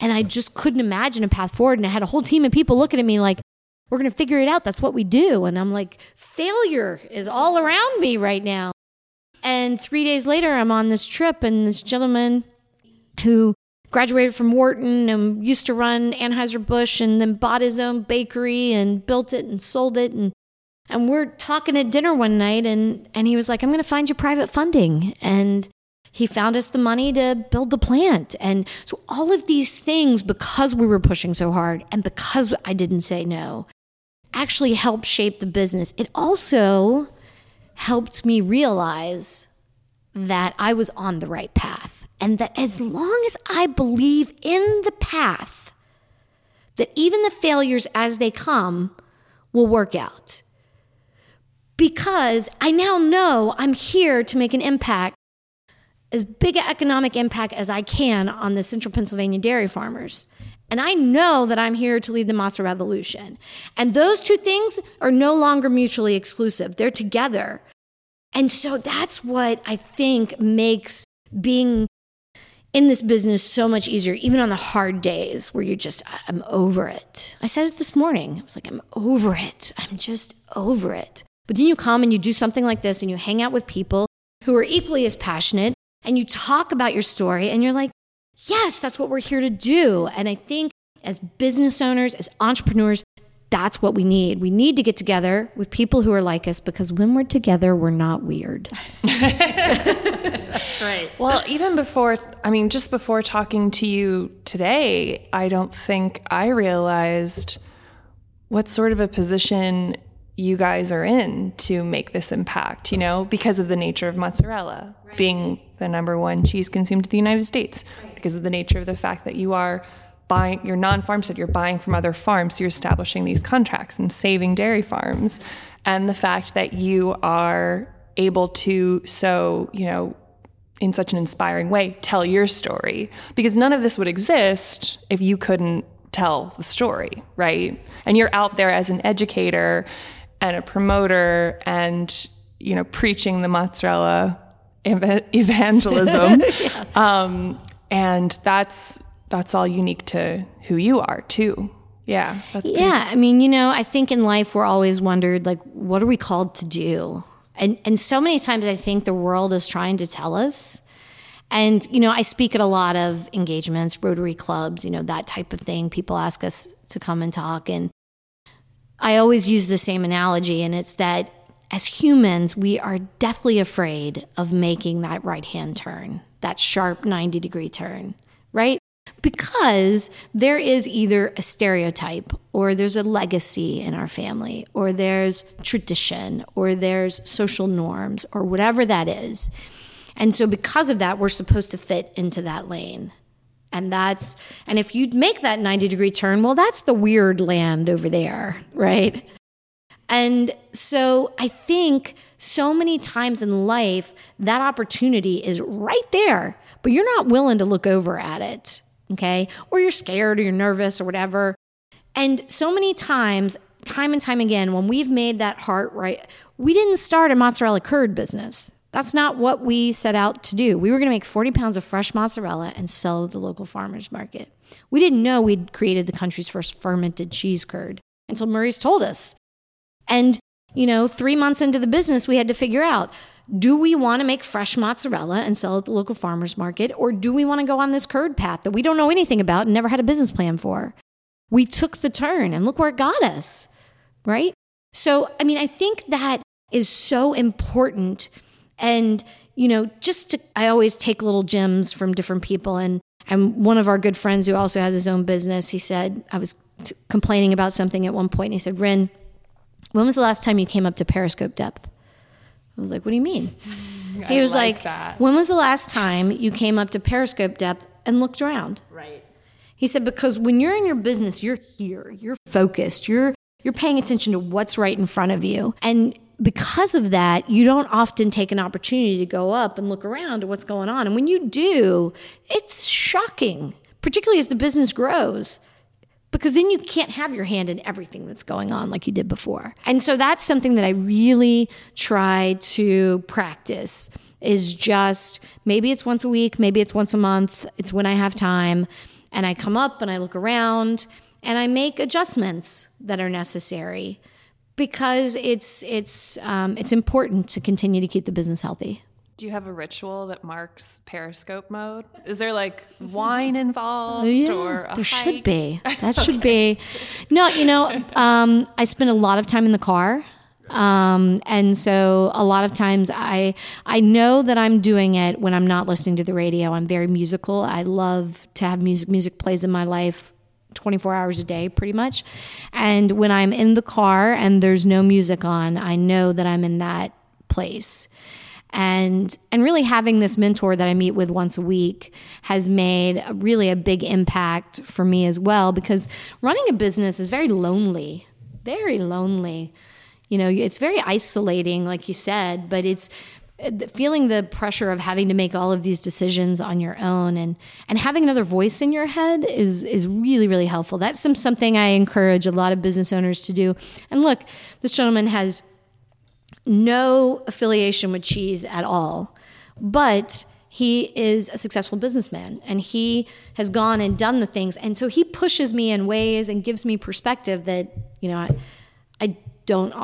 And I just couldn't imagine a path forward. And I had a whole team of people looking at me like, we're going to figure it out. That's what we do. And I'm like, failure is all around me right now. And three days later, I'm on this trip, and this gentleman who graduated from Wharton and used to run Anheuser-Busch and then bought his own bakery and built it and sold it, and And we're talking at dinner one night, and, and he was like, I'm going to find you private funding. And he found us the money to build the plant. And so all of these things, because we were pushing so hard and because I didn't say no, actually helped shape the business. It also helped me realize that I was on the right path, and that as long as I believe in the path, that even the failures as they come will work out. Because I now know I'm here to make an impact, as big an economic impact as I can on the central Pennsylvania dairy farmers. And I know that I'm here to lead the matzo revolution. And those two things are no longer mutually exclusive. They're together. And so that's what I think makes being in this business so much easier, even on the hard days where you're just, I'm over it. I said it this morning. I was like, I'm over it. I'm just over it. But then you come and you do something like this, and you hang out with people who are equally as passionate, and you talk about your story, and you're like, yes, that's what we're here to do. And I think as business owners, as entrepreneurs, that's what we need. We need to get together with people who are like us, because when we're together, we're not weird. That's right. Well, even before, I mean, just before talking to you today, I don't think I realized what sort of a position you guys are in to make this impact, you know, because of the nature of mozzarella right. being the number one cheese consumed in the United States, right. because of the nature of the fact that you are buying, you're non-farmstead, you're buying from other farms, so you're establishing these contracts and saving dairy farms, and the fact that you are able to, so, you know, in such an inspiring way, tell your story, because none of this would exist if you couldn't tell the story, right? And you're out there as an educator and a promoter and, you know, preaching the mozzarella ev- evangelism. yeah. Um, and that's, that's all unique to who you are too. Yeah. That's yeah. Been- I mean, you know, I think in life we're always wondered, like, what are we called to do? And, and so many times I think the world is trying to tell us. And, you know, I speak at a lot of engagements, Rotary clubs, you know, that type of thing. People ask us to come and talk. And I always use the same analogy, and it's that as humans, we are deathly afraid of making that right-hand turn, that sharp ninety-degree turn, right? Because there is either a stereotype, or there's a legacy in our family, or there's tradition, or there's social norms, or whatever that is. And so because of that, we're supposed to fit into that lane. And that's, and if you make that ninety-degree turn, well, that's the weird land over there, right? And so I think so many times in life, that opportunity is right there, but you're not willing to look over at it, okay? Or you're scared, or you're nervous, or whatever. And so many times, time and time again, when we've made that heart right, we didn't start a mozzarella curd business. That's not what we set out to do. We were going to make forty pounds of fresh mozzarella and sell at the local farmers market. We didn't know we'd created the country's first fermented cheese curd until Murray's told us. And, you know, three months into the business, we had to figure out, do we want to make fresh mozzarella and sell at the local farmers market? Or do we want to go on this curd path that we don't know anything about and never had a business plan for? We took the turn, and look where it got us, right? So, I mean, I think that is so important. And, you know, just to, I always take little gems from different people. And and one of our good friends who also has his own business, he said, I was t- complaining about something at one point, and he said, Rynn, when was the last time you came up to periscope depth? I was like, what do you mean? I he was like, like that. When was the last time you came up to periscope depth and looked around? Right. He said, because when you're in your business, you're here, you're focused, you're you're paying attention to what's right in front of you. And because of that, you don't often take an opportunity to go up and look around at what's going on. And when you do, it's shocking, particularly as the business grows, because then you can't have your hand in everything that's going on like you did before. And so that's something that I really try to practice, is just maybe it's once a week, maybe it's once a month. It's when I have time, and I come up and I look around and I make adjustments that are necessary. Because it's it's um, it's important to continue to keep the business healthy. Do you have a ritual that marks periscope mode? Is there like wine involved yeah, or a there hike? Should be. That should okay. be. No, you know, um, I spend a lot of time in the car. Um, and so a lot of times I I know that I'm doing it when I'm not listening to the radio. I'm very musical. I love to have music. Music plays in my life twenty-four hours a day, pretty much. And when I'm in the car and there's no music on, I know that I'm in that place. And and really having this mentor that I meet with once a week has made a, really a big impact for me as well, because running a business is very lonely, very lonely. You know, it's very isolating, like you said, but it's feeling the pressure of having to make all of these decisions on your own, and, and having another voice in your head is, is really, really helpful. That's some, something I encourage a lot of business owners to do. And look, this gentleman has no affiliation with cheese at all, but he is a successful businessman, and he has gone and done the things. And so he pushes me in ways and gives me perspective that, you know, I, I don't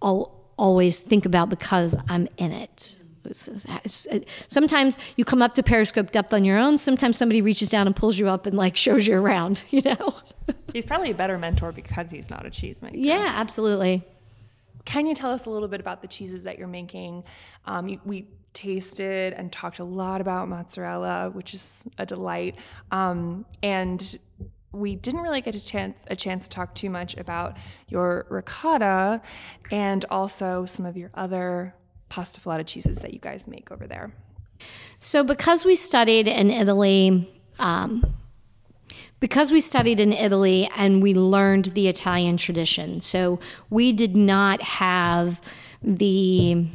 all, always think about because I'm in it. Sometimes you come up to periscope depth on your own. Sometimes somebody reaches down and pulls you up and like shows you around, you know? He's probably a better mentor because he's not a cheese maker. Yeah, absolutely. Can you tell us a little bit about the cheeses that you're making? Um, we tasted and talked a lot about mozzarella, which is a delight. Um, and we didn't really get a chance a chance to talk too much about your ricotta and also some of your other pasta filata cheeses that you guys make over there. So because we studied in Italy, um, because we studied in Italy and we learned the Italian tradition, so we did not have the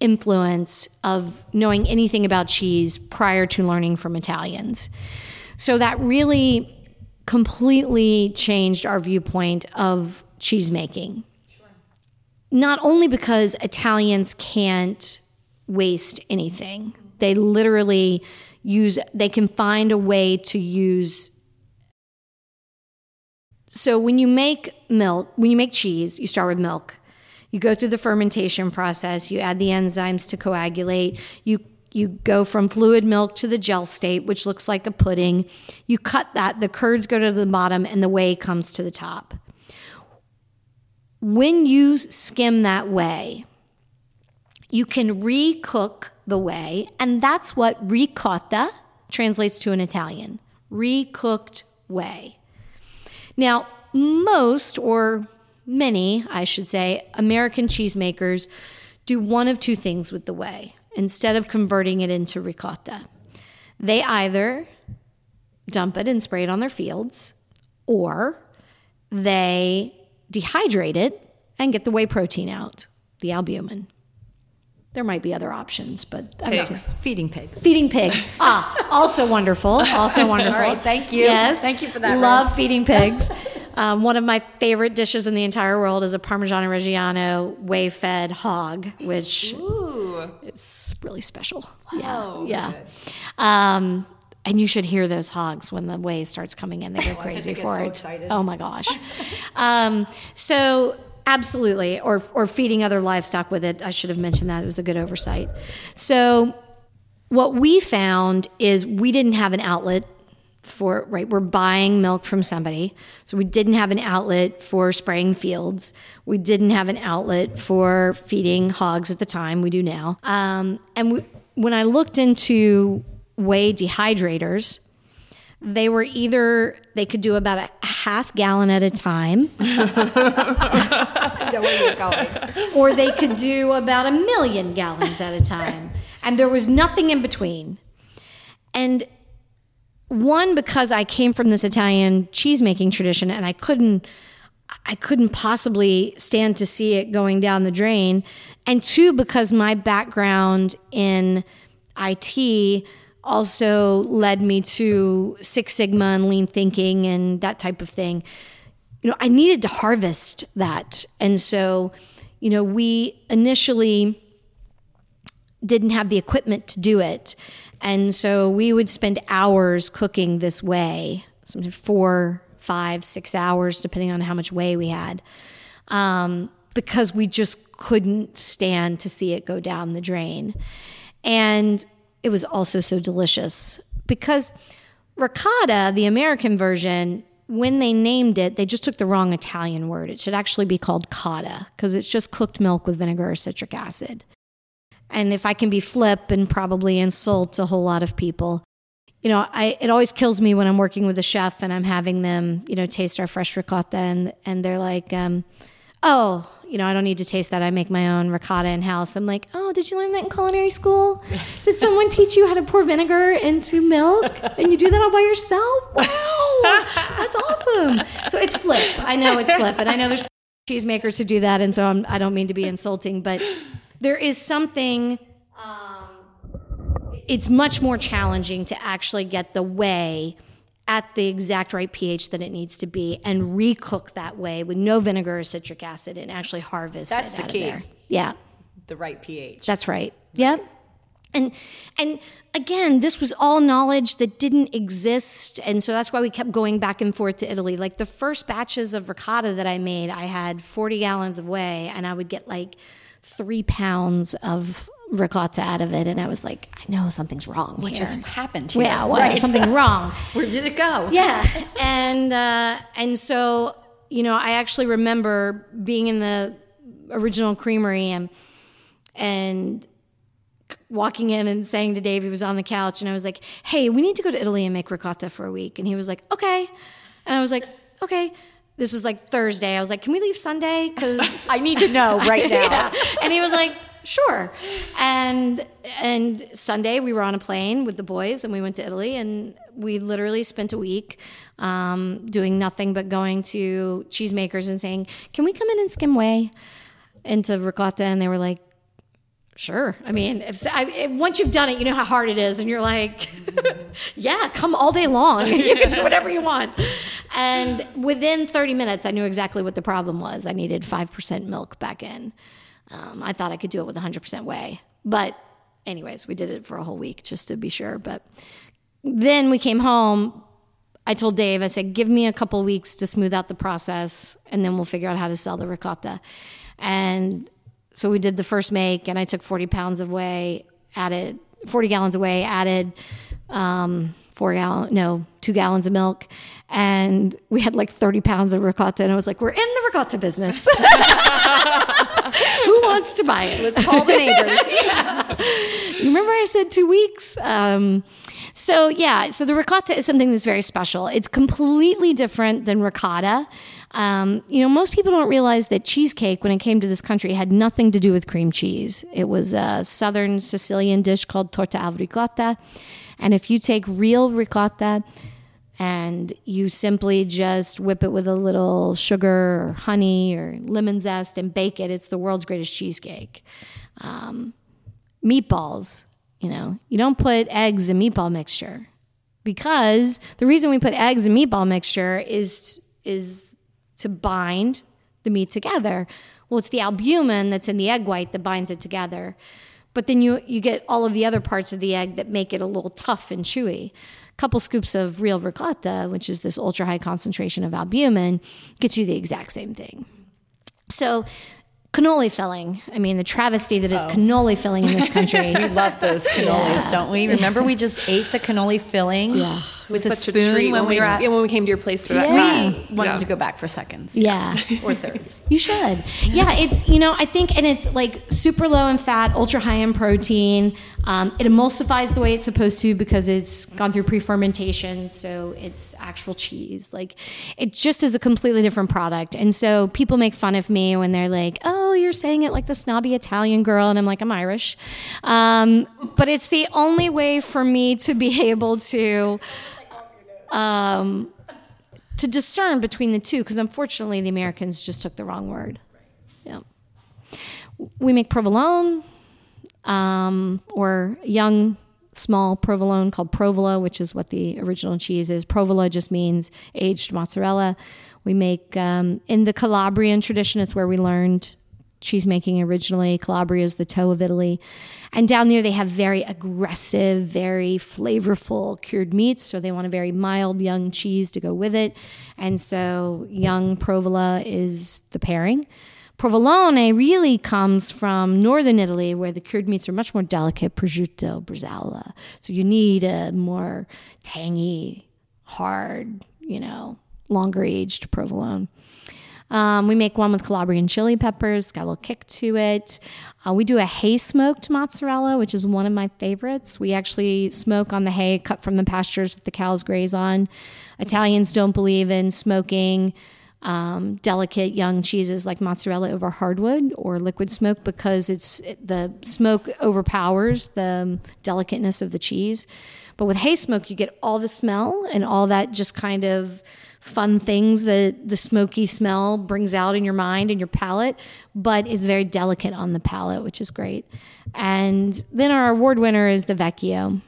influence of knowing anything about cheese prior to learning from Italians. So that really completely changed our viewpoint of cheese making. Sure. Not only because Italians can't waste anything. They literally use, they can find a way to use. So when you make milk, when you make cheese, you start with milk. You go through the fermentation process, you add the enzymes to coagulate, you You go from fluid milk to the gel state, which looks like a pudding. You cut that, the curds go to the bottom, and the whey comes to the top. When you skim that whey, you can re-cook the whey, and that's what ricotta translates to in Italian, re-cooked whey. Now, most, or many, I should say, American cheesemakers do one of two things with the whey. Instead of converting it into ricotta, they either dump it and spray it on their fields, or they dehydrate it and get the whey protein out, the albumin. There might be other options, but I pigs. Mean, feeding pigs. Feeding pigs. Ah, also wonderful. Also wonderful. All right, thank you. Yes, thank you for that. Love Ryan. Feeding pigs. Um, one of my favorite dishes in the entire world is a Parmigiano-Reggiano whey-fed hog, which Ooh. Is really special. Wow. Yeah. Yeah. Um, and you should hear those hogs when the whey starts coming in. They go crazy for so it. Excited. Oh, my gosh. Um, so, absolutely. Or, or feeding other livestock with it. I should have mentioned that. It was a good oversight. So, what we found is we didn't have an outlet for, right, we're buying milk from somebody. So we didn't have an outlet for spraying fields. We didn't have an outlet for feeding hogs at the time. We do now. Um, and we, when I looked into whey dehydrators, they were either, they could do about a half gallon at a time. Or they could do about a million gallons at a time. And there was nothing in between. And one, because I came from this Italian cheesemaking tradition and I couldn't I couldn't possibly stand to see it going down the drain. And two, because my background in I T also led me to Six Sigma and lean thinking and that type of thing. You know, I needed to harvest that. And so, you know, we initially didn't have the equipment to do it. And so we would spend hours cooking this whey, sometimes four, five, six hours, depending on how much whey we had, um, because we just couldn't stand to see it go down the drain. And it was also so delicious because ricotta, the American version, when they named it, they just took the wrong Italian word. It should actually be called cotta because it's just cooked milk with vinegar or citric acid. And if I can be flip and probably insult a whole lot of people, you know, I, it always kills me when I'm working with a chef and I'm having them, you know, taste our fresh ricotta and, and they're like, um, oh, you know, I don't need to taste that. I make my own ricotta in-house. I'm like, oh, did you learn that in culinary school? Did someone teach you how to pour vinegar into milk and you do that all by yourself? Wow, that's awesome. So it's flip. I know it's flip. And I know there's cheesemakers who do that. And so I'm, I don't mean to be insulting, but there is something, um, it's much more challenging to actually get the whey at the exact right pH that it needs to be and re-cook that whey with no vinegar or citric acid and actually harvest That's it out key. Of there. Yeah. The right pH. That's right. Yep. And and again, this was all knowledge that didn't exist, and so that's why we kept going back and forth to Italy. Like the first batches of ricotta that I made, I had forty gallons of whey, and I would get like three pounds of ricotta out of it, and I was like, I know something's wrong here. What just happened here? Yeah, well, right. Something wrong. Where did it go? Yeah, and uh, and so, you know, I actually remember being in the original creamery and and walking in and saying to Dave, he was on the couch, and I was like, hey, we need to go to Italy and make ricotta for a week. And he was like, okay. And I was like, okay. This was like Thursday. I was like, can we leave Sunday? Because I need to know right now. Yeah. And he was like, sure. And and Sunday we were on a plane with the boys, and we went to Italy, and we literally spent a week um, doing nothing but going to cheesemakers and saying, can we come in and skim whey into ricotta? And they were like, sure. I mean, if, I, once you've done it, you know how hard it is. And you're like, yeah, come all day long. You can do whatever you want. And within thirty minutes, I knew exactly what the problem was. I needed five percent milk back in. Um, I thought I could do it with one hundred percent whey. But anyways, we did it for a whole week just to be sure. But then we came home. I told Dave, I said, give me a couple weeks to smooth out the process, and then we'll figure out how to sell the ricotta. And so we did the first make, and I took forty pounds of whey, added forty gallons of whey, added um, four gallon, no, two gallons of milk, and we had like thirty pounds of ricotta. And I was like, "We're in the ricotta business. Who wants to buy it? Let's call the neighbors." Yeah. You remember I said two weeks. Um, so yeah, so the ricotta is something that's very special. It's completely different than ricotta. Um, you know, most people don't realize that cheesecake, when it came to this country, had nothing to do with cream cheese. It was a southern Sicilian dish called torta al ricotta. And if you take real ricotta and you simply just whip it with a little sugar or honey or lemon zest and bake it, it's the world's greatest cheesecake. Um, meatballs, you know, you don't put eggs in meatball mixture, because the reason we put eggs in meatball mixture is is to bind the meat together. Well, it's the albumin that's in the egg white that binds it together. But then you you get all of the other parts of the egg that make it a little tough and chewy. A couple scoops of real ricotta, which is this ultra-high concentration of albumin, gets you the exact same thing. So cannoli filling. I mean, the travesty that is oh. cannoli filling in this country. We love those cannolis, yeah. don't we? Remember we just ate the cannoli filling yeah. with a such spoon a treat when we, we were at, when we came to your place for that yeah. class. We wanted yeah. to go back for seconds. Yeah. yeah. Or thirds. You should. Yeah, it's, you know, I think, and it's like super low in fat, ultra high in protein. Um, it emulsifies the way it's supposed to because it's gone through pre-fermentation, so it's actual cheese. Like, it just is a completely different product. And so people make fun of me when they're like, oh, oh, you're saying it like the snobby Italian girl. And I'm like, I'm Irish. Um, but it's the only way for me to be able to, um, to discern between the two. Because unfortunately, the Americans just took the wrong word. Yeah. We make provolone, um, or young, small provolone called provola, which is what the original cheese is. Provola just means aged mozzarella. We make, um, in the Calabrian tradition, it's where we learned cheese making originally. Calabria is the toe of Italy. And down there, they have very aggressive, very flavorful cured meats. So they want a very mild young cheese to go with it. And so young provola is the pairing. Provolone really comes from northern Italy, where the cured meats are much more delicate, prosciutto, bresaola. So you need a more tangy, hard, you know, longer aged provolone. Um, we make one with Calabrian chili peppers. It's got a little kick to it. Uh, we do a hay-smoked mozzarella, which is one of my favorites. We actually smoke on the hay cut from the pastures that the cows graze on. Italians don't believe in smoking um, delicate young cheeses like mozzarella over hardwood or liquid smoke, because it's it, the smoke overpowers the delicateness of the cheese. But with hay smoke, you get all the smell and all that just kind of fun things that the smoky smell brings out in your mind and your palate, but it's very delicate on the palate, which is great. And then our award winner is the Vecchio,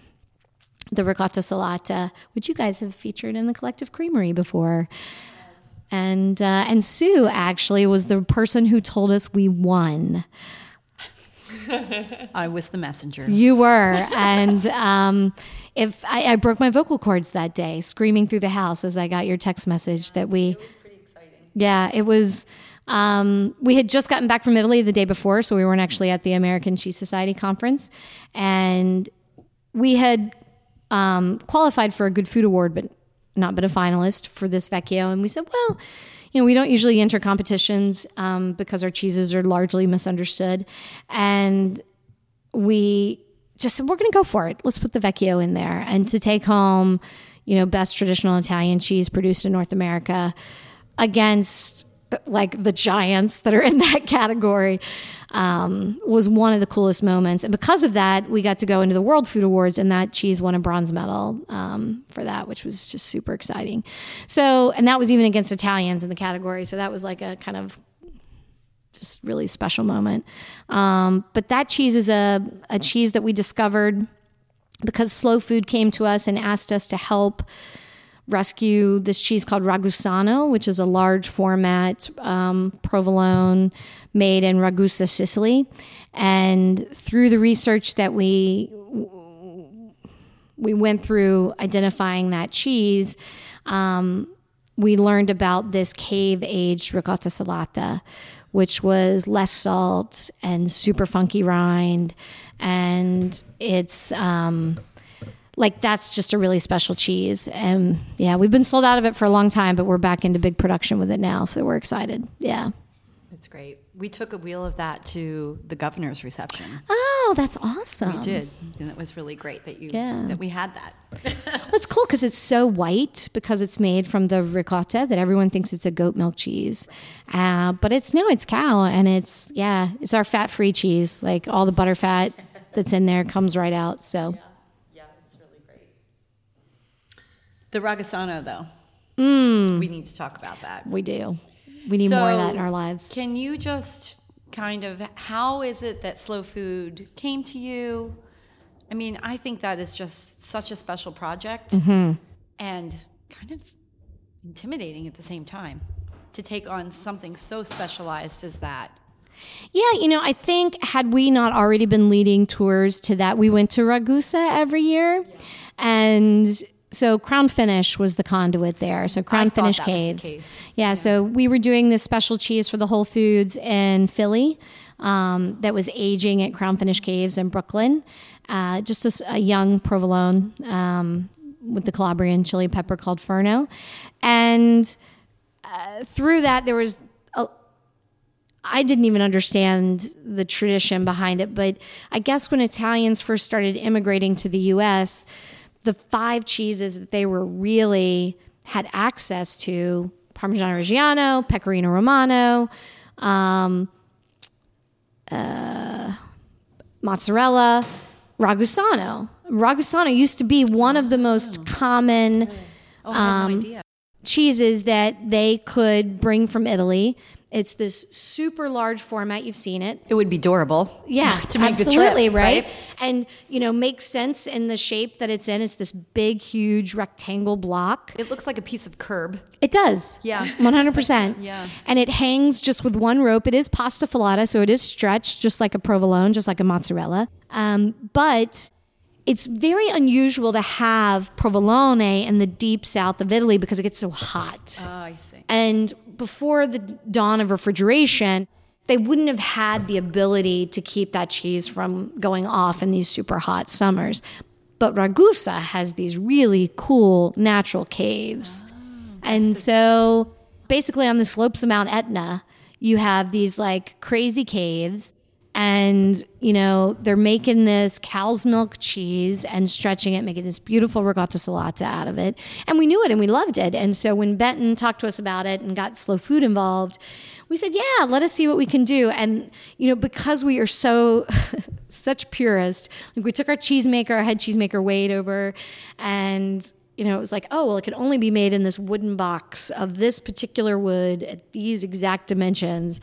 the ricotta salata, which you guys have featured in the Collective Creamery before. And, uh, and Sue actually was the person who told us we won. I was the messenger. You were. And um, if I, I broke my vocal cords that day, screaming through the house as I got your text message that we... It was pretty exciting. Yeah, it was... Um, we had just gotten back from Italy the day before, so we weren't actually at the American Cheese Society Conference. And we had um, qualified for a Good Food Award, but not been a finalist for this Vecchio. And we said, well... You know, we don't usually enter competitions um, because our cheeses are largely misunderstood. And we just said, we're going to go for it. Let's put the Vecchio in there. And to take home, you know, best traditional Italian cheese produced in North America against like the giants that are in that category um, was one of the coolest moments. And because of that, we got to go into the World Food Awards, and that cheese won a bronze medal um, for that, which was just super exciting. So, and that was even against Italians in the category. So that was like a kind of just really special moment. Um, but that cheese is a, a cheese that we discovered because Slow Food came to us and asked us to help rescue this cheese called Ragusano, which is a large format um, provolone made in Ragusa, Sicily. And through the research that we we went through identifying that cheese, um, we learned about this cave-aged ricotta salata, which was less salt and super funky rind. And it's... Um, Like, that's just a really special cheese. And, yeah, we've been sold out of it for a long time, but we're back into big production with it now, so we're excited. Yeah. That's great. We took a wheel of that to the governor's reception. Oh, that's awesome. We did. And it was really great that you yeah. that we had that. Well, it's cool because it's so white because it's made from the ricotta that everyone thinks it's a goat milk cheese. Uh, but it's, no, it's cow, and it's, yeah, it's our fat-free cheese. Like, all the butter fat that's in there comes right out, so... Yeah. The Ragusano, though, mm. we need to talk about that. We do. We need so more of that in our lives. Can you just kind of, how is it that Slow Food came to you? I mean, I think that is just such a special project mm-hmm. and kind of intimidating at the same time to take on something so specialized as that. Yeah, you know, I think had we not already been leading tours to that, we went to Ragusa every year yeah. and... So Crown Finish was the conduit there. So Crown I Finish Caves. Yeah, yeah, so we were doing this special cheese for the Whole Foods in Philly um, that was aging at Crown Finish Caves in Brooklyn. Uh, just a, a young provolone um, with the Calabrian chili pepper called Ferno. And uh, through that, there was... A, I didn't even understand the tradition behind it, but I guess when Italians first started immigrating to the U S, the five cheeses that they were really had access to, Parmigiano-Reggiano, Pecorino Romano, um, uh, mozzarella, Ragusano. Ragusano used to be one of the most common um, cheeses that they could bring from Italy. It's this super large format. You've seen it. It would be durable. Yeah, to make absolutely, the trip, right? right? And, you know, makes sense in the shape that it's in. It's this big, huge rectangle block. It looks like a piece of curb. It does. Yeah. one hundred percent. Yeah. And it hangs just with one rope. It is pasta filata, so it is stretched just like a provolone, just like a mozzarella. Um, but... It's very unusual to have provolone in the deep south of Italy because it gets so hot. Oh, I see. And before the dawn of refrigeration, they wouldn't have had the ability to keep that cheese from going off in these super hot summers. But Ragusa has these really cool natural caves. Oh, and so basically on the slopes of Mount Etna, you have these like crazy caves. And, you know, they're making this cow's milk cheese and stretching it, making this beautiful ricotta salata out of it. And we knew it and we loved it. And so when Benton talked to us about it and got Slow Food involved, we said, yeah, let us see what we can do. And, you know, because we are so, such purists, like we took our cheesemaker, our head cheesemaker Wade over and... You know, it was like, oh, well, it could only be made in this wooden box of this particular wood at these exact dimensions.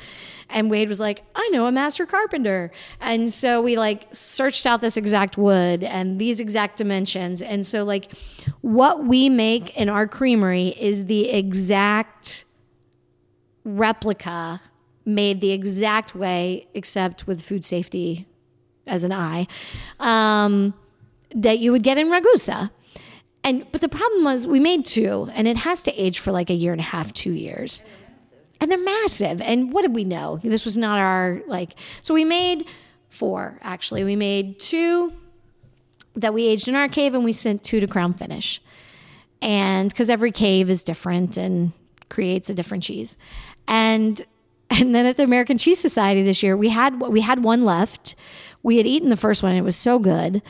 And Wade was like, I know a master carpenter. And so we like searched out this exact wood and these exact dimensions. And so like what we make in our creamery is the exact replica made the exact way, except with food safety as an eye, um, that you would get in Ragusa. And, but the problem was we made two, and it has to age for like a year and a half, two years. And they're massive. And what did we know? This was not our, like, so we made four, actually. We made two that we aged in our cave, and we sent two to Crown Finish. And because every cave is different and creates a different cheese. And And then at the American Cheese Society this year, we had we had one left. We had eaten the first one, and it was so good.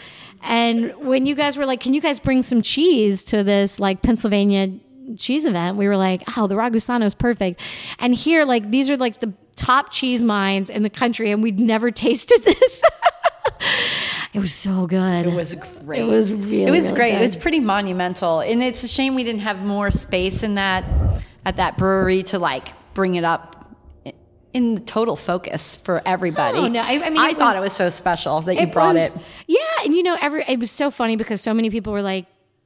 And when you guys were like, can you guys bring some cheese to this like Pennsylvania cheese event? We were like, oh, the Ragusano is perfect. And here, like, these are like the top cheese mines in the country, and we'd never tasted this. It was so good. It was great. It was really It was really great. Good. It was pretty monumental. And it's a shame we didn't have more space in that at that brewery to like bring it up in total focus for everybody. Oh, no. I, I, mean, I it thought was, it was so special that you it brought was, it. Yeah. And you know, every, it was so funny because so many people were like,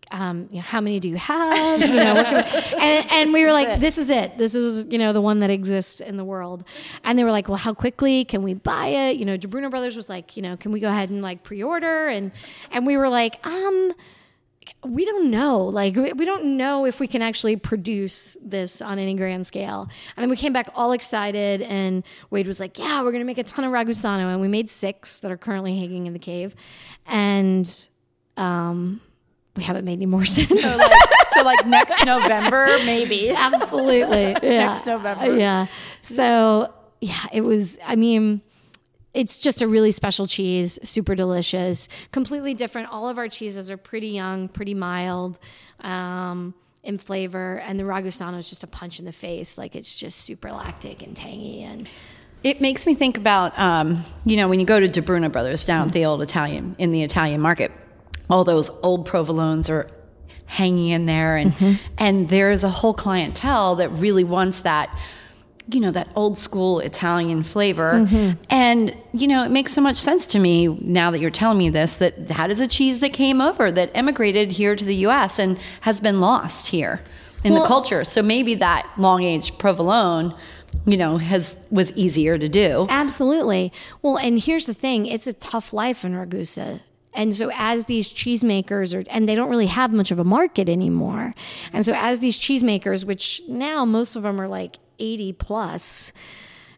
um, you know, how many do you have? You know, what can we, and, and we were like, this is it. This is, you know, the one that exists in the world. And they were like, well, how quickly can we buy it? You know, DeBruno Brothers was like, you know, can we go ahead and like pre-order? And, and we were like, um, we don't know. Like, we don't know if we can actually produce this on any grand scale. And then we came back all excited, and Wade was like, yeah, we're going to make a ton of Ragusano. And we made six that are currently hanging in the cave. And um, we haven't made any more since. So, like, so like next November, maybe. Absolutely. Yeah. Next November. Yeah. So, yeah, it was, I mean... It's just a really special cheese, super delicious, completely different. All of our cheeses are pretty young, pretty mild um, in flavor, and the Ragusano is just a punch in the face. Like, it's just super lactic and tangy. And it makes me think about, um, you know, when you go to DeBruno Brothers down mm-hmm. at the old Italian, in the Italian market, all those old provolones are hanging in there, and mm-hmm. and there's a whole clientele that really wants that, you know, that old school Italian flavor. Mm-hmm. And, you know, it makes so much sense to me now that you're telling me this, that that is a cheese that came over, that emigrated here to the U S and has been lost here in well, the culture. So maybe that long-aged provolone, you know, has was easier to do. Absolutely. Well, and here's the thing. It's a tough life in Ragusa. And so as these cheesemakers are, and they don't really have much of a market anymore. And so as these cheesemakers, which now most of them are like eighty plus,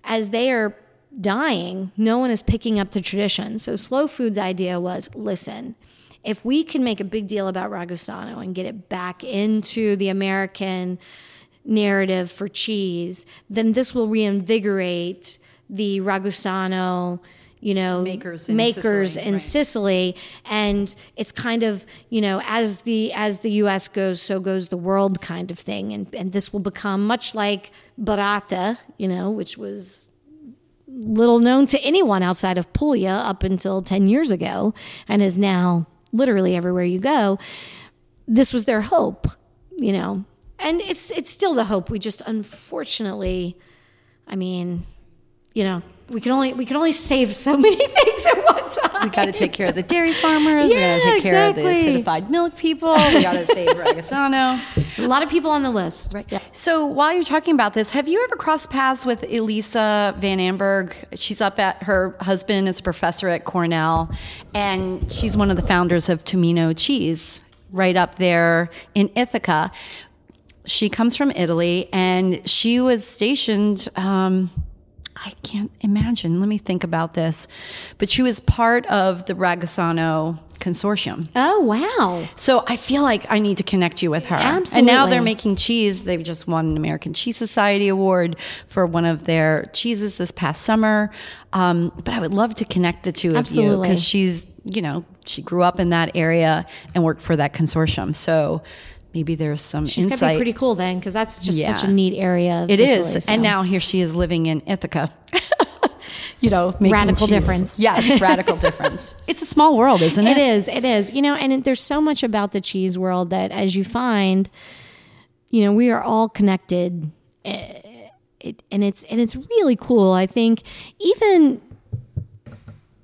as they are dying, no one is picking up the tradition. So Slow Food's idea was, listen, if we can make a big deal about Ragusano and get it back into the American narrative for cheese, then this will reinvigorate the Ragusano, you know, makers in, makers Sicily, in right. Sicily. And it's kind of, you know, as the as the U S goes, so goes the world kind of thing. And, and this will become much like burrata, you know, which was little known to anyone outside of Puglia up until ten years ago and is now literally everywhere you go. This was their hope, you know. And it's it's still the hope. We just unfortunately, I mean, you know, We can only we can only save so many things at one time. We got to take care of the dairy farmers. Yeah, we got to take exactly. care of the acidified milk people. We got to save Ragusano. A lot of people on the list. Right. Yeah. So while you're talking about this, have you ever crossed paths with Elisa Van Amberg? She's up at her husband is a professor at Cornell, and she's one of the founders of Tomino Cheese, right up there in Ithaca. She comes from Italy, and she was stationed. Um, I can't imagine. Let me think about this. But she was part of the Ragusano Consortium. Oh, wow. So I feel like I need to connect you with her. Absolutely. And now they're making cheese. They've just won an American Cheese Society Award for one of their cheeses this past summer. Um, but I would love to connect the two Absolutely. Of you because she's, you know, she grew up in that area and worked for that consortium. So maybe there's some She's insight. She's got to be pretty cool then, because that's just yeah. such a neat area of It Sicily, is, so. And now here she is living in Ithaca. you know, Radical cheese. Difference. Yes, radical difference. It's a small world, isn't it? It is, it is. You know, and there's so much about the cheese world that as you find, you know, we are all connected. It, and it's and it's really cool, I think. Even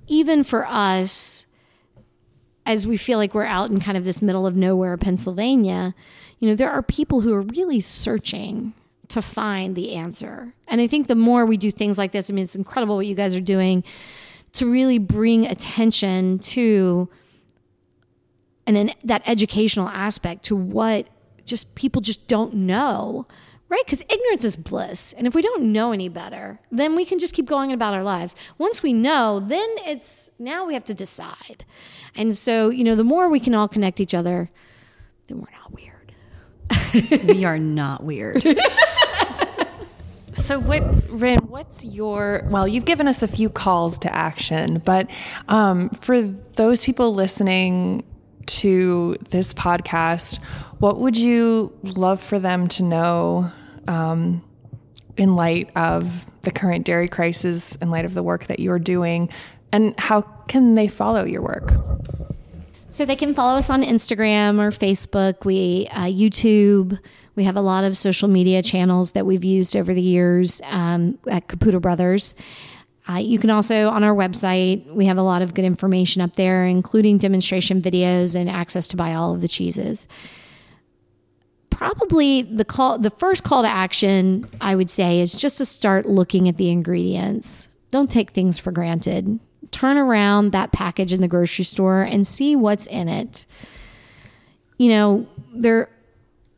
even for us, as we feel like we're out in kind of this middle of nowhere, Pennsylvania, you know, there are people who are really searching to find the answer. And I think the more we do things like this, I mean, it's incredible what you guys are doing to really bring attention to and an, that educational aspect to what just people just don't know, right? Because ignorance is bliss. And if we don't know any better, then we can just keep going about our lives. Once we know, then it's now we have to decide. And so, you know, the more we can all connect each other, then we're not weird. We are not weird. So what, Rynn, what's your, well, you've given us a few calls to action, but um, for those people listening to this podcast, what would you love for them to know um, in light of the current dairy crisis, in light of the work that you're doing, and how can they follow your work? So they can follow us on Instagram or Facebook, we uh, YouTube. We have a lot of social media channels that we've used over the years um, at Caputo Brothers. Uh, you can also, on our website, we have a lot of good information up there, including demonstration videos and access to buy all of the cheeses. Probably the call, the first call to action, I would say, is just to start looking at the ingredients. Don't take things for granted. Turn around that package in the grocery store and see what's in it. You know, there,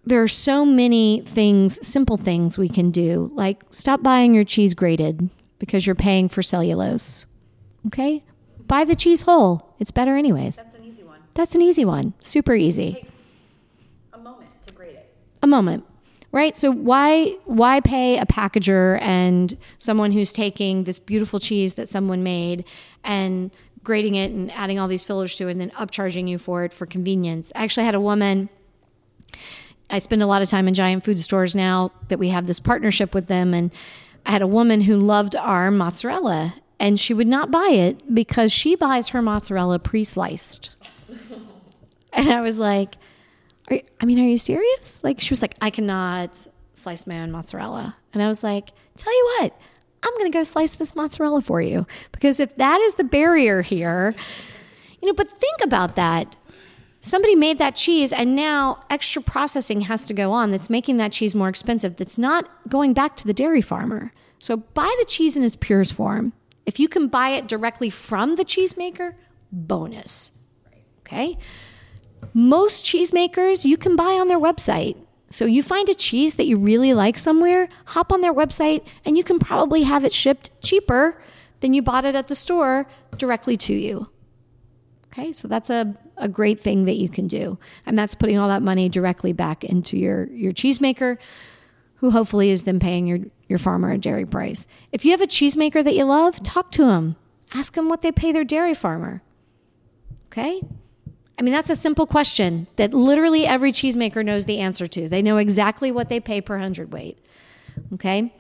there are so many things, simple things we can do, like stop buying your cheese grated because you're paying for cellulose. Okay? Buy the cheese whole. It's better anyways. That's an easy one. That's an easy one. Super easy. It takes a moment to grate it. A moment. Right? So why why pay a packager and someone who's taking this beautiful cheese that someone made and grating it and adding all these fillers to it and then upcharging you for it for convenience? I actually had a woman, I spend a lot of time in Giant food stores now that we have this partnership with them, and I had a woman who loved our mozzarella, and she would not buy it because she buys her mozzarella pre-sliced. And I was like, Are you, I mean, are you serious? Like, she was like, I cannot slice my own mozzarella. And I was like, tell you what, I'm going to go slice this mozzarella for you. Because if that is the barrier here, you know, but think about that. Somebody made that cheese and now extra processing has to go on. That's making that cheese more expensive. That's not going back to the dairy farmer. So buy the cheese in its purest form. If you can buy it directly from the cheesemaker, bonus. Okay. Most cheesemakers you can buy on their website. So you find a cheese that you really like somewhere, hop on their website, and you can probably have it shipped cheaper than you bought it at the store directly to you. Okay, so that's a, a great thing that you can do. And that's putting all that money directly back into your, your cheesemaker, who hopefully is then paying your, your farmer a dairy price. If you have a cheesemaker that you love, talk to them. Ask them what they pay their dairy farmer. Okay? I mean, that's a simple question that literally every cheesemaker knows the answer to. They know exactly what they pay per hundredweight, okay?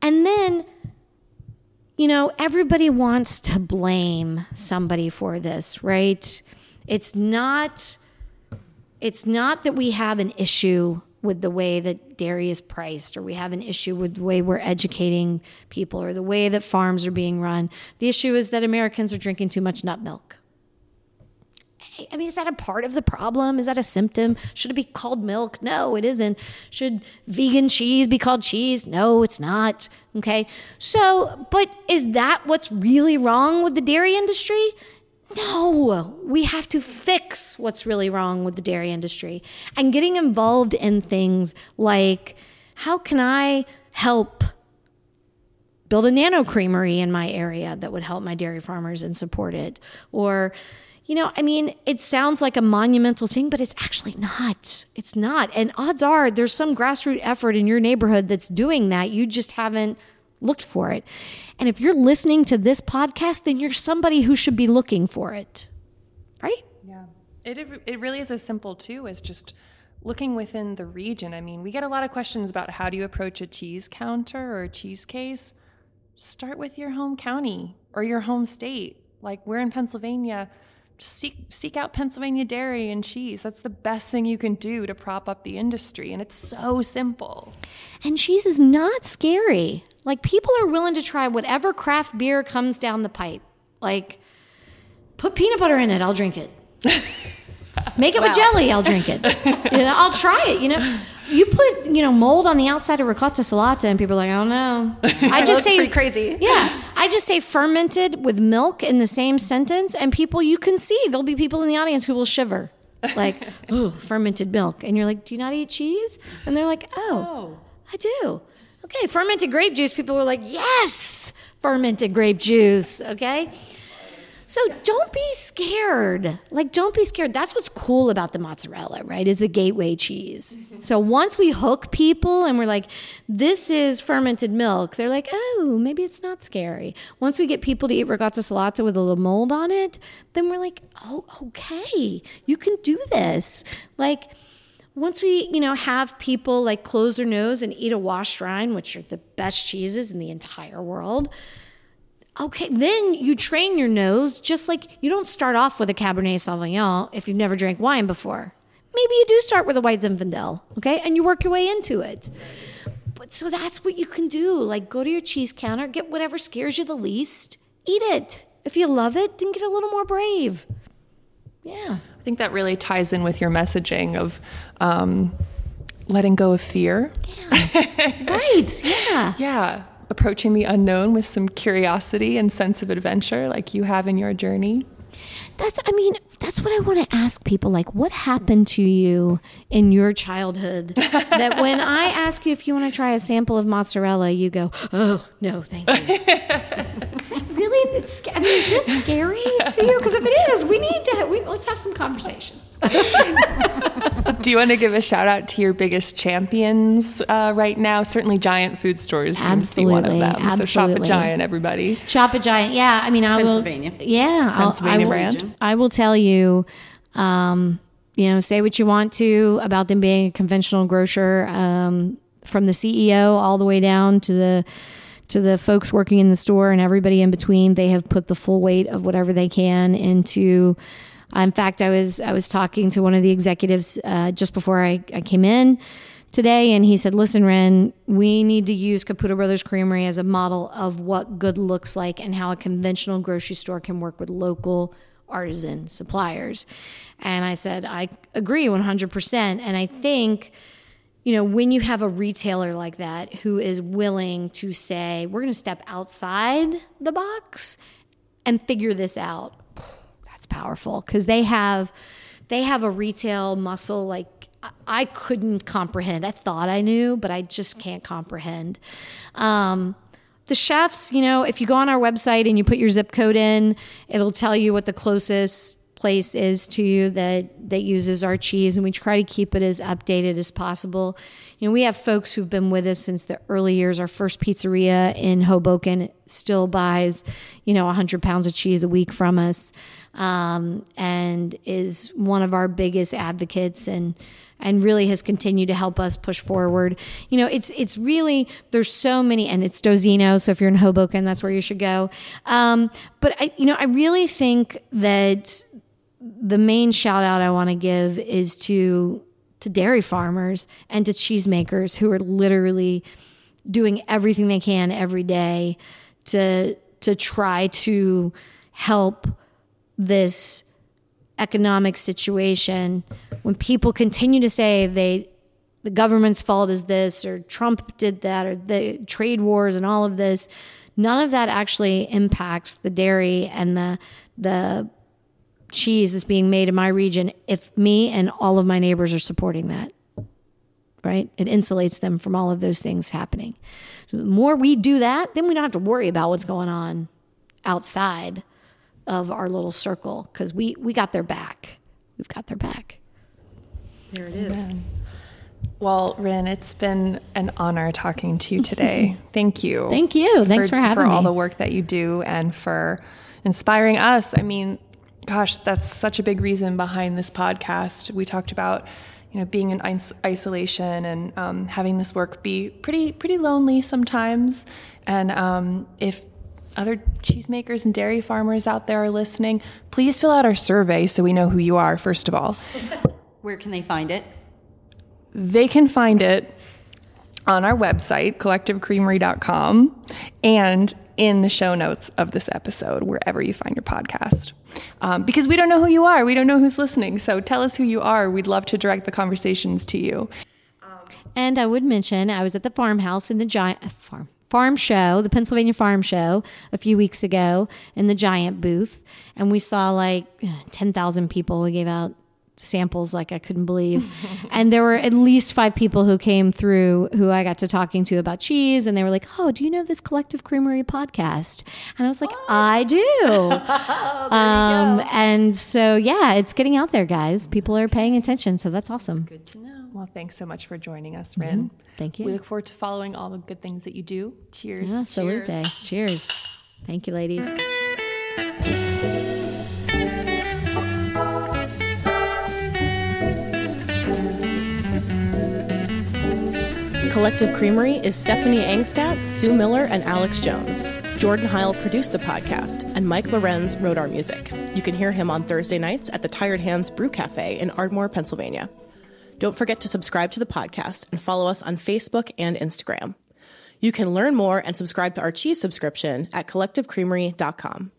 And then, you know, everybody wants to blame somebody for this, right? It's not, it's not that we have an issue with the way that dairy is priced, or we have an issue with the way we're educating people, or the way that farms are being run. The issue is that Americans are drinking too much nut milk. I mean, is that a part of the problem? Is that a symptom? Should it be called milk? No, it isn't. Should vegan cheese be called cheese? No, it's not. Okay. So, but is that what's really wrong with the dairy industry? No, we have to fix what's really wrong with the dairy industry. And getting involved in things like, how can I help build a nano creamery in my area that would help my dairy farmers and support it? Or, you know, I mean, it sounds like a monumental thing, but it's actually not. It's not. And odds are there's some grassroots effort in your neighborhood that's doing that. You just haven't looked for it. And if you're listening to this podcast, then you're somebody who should be looking for it, right? Yeah. It it really is as simple, too, as just looking within the region. I mean, we get a lot of questions about how do you approach a cheese counter or a cheese case. Start with your home county or your home state. Like, we're in Pennsylvania. Seek, seek out Pennsylvania dairy and cheese. That's the best thing you can do to prop up the industry. And it's so simple. And cheese is not scary. Like, people are willing to try whatever craft beer comes down the pipe. Like, put peanut butter in it. I'll drink it. Make it wow. with jelly. I'll drink it. You know, I'll try it. You know, you put, you know, mold on the outside of ricotta salata and people are like, oh no. I just say pretty crazy. Yeah. I just say fermented with milk in the same sentence, and people, you can see there'll be people in the audience who will shiver. Like, ooh, fermented milk. And you're like, do you not eat cheese? And they're like, oh, oh. I do. Okay. Fermented grape juice. People were like, yes, fermented grape juice. Okay. So don't be scared. Like, don't be scared. That's what's cool about the mozzarella, right, is the gateway cheese. Mm-hmm. So once we hook people and we're like, this is fermented milk, they're like, oh, maybe it's not scary. Once we get people to eat ricotta salata with a little mold on it, then we're like, oh, okay, you can do this. Like, once we, you know, have people, like, close their nose and eat a washed rind, which are the best cheeses in the entire world, okay, then you train your nose. Just like you don't start off with a Cabernet Sauvignon if you've never drank wine before. Maybe you do start with a white Zinfandel, okay, and you work your way into it. But so that's what you can do. Like, go to your cheese counter, get whatever scares you the least, eat it. If you love it, then get a little more brave. Yeah. I think that really ties in with your messaging of um, letting go of fear. Yeah. Right. Yeah. Yeah. Approaching the unknown with some curiosity and sense of adventure like you have in your journey. That's, I mean, that's what I want to ask people. Like, what happened to you in your childhood that when I ask you if you want to try a sample of mozzarella, you go, oh, no, thank you. Is that really, it's, I mean, is this scary to you? Because if it is, we need to, we, let's have some conversation. Do you want to give a shout out to your biggest champions uh, right now? Certainly Giant food stores seems to be one of them. Absolutely. So shop at Giant, everybody. Shop at Giant. Yeah. I mean, I Pennsylvania. will. Yeah. Pennsylvania I will, brand. I will tell you, um, you know, say what you want to about them being a conventional grocer, um, from the C E O all the way down to the to the folks working in the store and everybody in between. They have put the full weight of whatever they can into. In fact, I was I was talking to one of the executives uh, just before I, I came in today, and he said, listen, Rynn, we need to use Caputo Brothers Creamery as a model of what good looks like and how a conventional grocery store can work with local artisan suppliers. And I said, I agree one hundred percent. And I think, you know, when you have a retailer like that who is willing to say, we're going to step outside the box and figure this out, powerful, because they have they have a retail muscle like I couldn't comprehend. I thought I knew, but I just can't comprehend. Um, the chefs, you know, if you go on our website and you put your zip code in, it'll tell you what the closest place is to you that that uses our cheese, and we try to keep it as updated as possible. You know, we have folks who've been with us since the early years. Our first pizzeria in Hoboken still buys, you know, one hundred pounds of cheese a week from us. Um, and is one of our biggest advocates and, and really has continued to help us push forward. You know, it's, it's really, there's so many, and it's Dozino. So if you're in Hoboken, that's where you should go. Um, but I, you know, I really think that the main shout out I want to give is to, to dairy farmers and to cheesemakers who are literally doing everything they can every day to, to try to help this economic situation. When people continue to say they the government's fault is this, or Trump did that, or the trade wars and all of this, none of that actually impacts the dairy and the the cheese that's being made in my region if me and all of my neighbors are supporting that. Right? It insulates them from all of those things happening. So the more we do that, then we don't have to worry about what's going on outside of our little circle, because we, we got their back. We've got their back. There it is. Amen. Well, Rynn, it's been an honor talking to you today. Thank you. Thank you. For, Thanks for having for me. For all the work that you do and for inspiring us. I mean, gosh, that's such a big reason behind this podcast. We talked about, you know, being in is- isolation and um, having this work be pretty, pretty lonely sometimes. And um, if other cheesemakers and dairy farmers out there are listening, please fill out our survey so we know who you are, first of all. Where can they find it? They can find it on our website, collective creamery dot com, and in the show notes of this episode, wherever you find your podcast. Um, because we don't know who you are. We don't know who's listening. So tell us who you are. We'd love to direct the conversations to you. And I would mention, I was at the farmhouse in the Giant... Uh, farm. Farm show, the Pennsylvania Farm Show, a few weeks ago in the Giant booth, and we saw like ten thousand people. We gave out samples like I couldn't believe. And there were at least five people who came through who I got to talking to about cheese, and they were like, oh, do you know this Collective Creamery podcast? And I was like, oh. I do. oh, um, and so, yeah, it's getting out there, guys. People are paying attention, so that's awesome. That's good to know. Well, thanks so much for joining us, Rynn. Mm-hmm. Thank you. We look forward to following all the good things that you do. Cheers. Absolutely. Yeah, cheers. Cheers. Thank you, ladies. Collective Creamery is Stephanie Angstadt, Sue Miller, and Alex Jones. Jordan Heil produced the podcast, and Mike Lorenz wrote our music. You can hear him on Thursday nights at the Tired Hands Brew Cafe in Ardmore, Pennsylvania. Don't forget to subscribe to the podcast and follow us on Facebook and Instagram. You can learn more and subscribe to our cheese subscription at collective creamery dot com.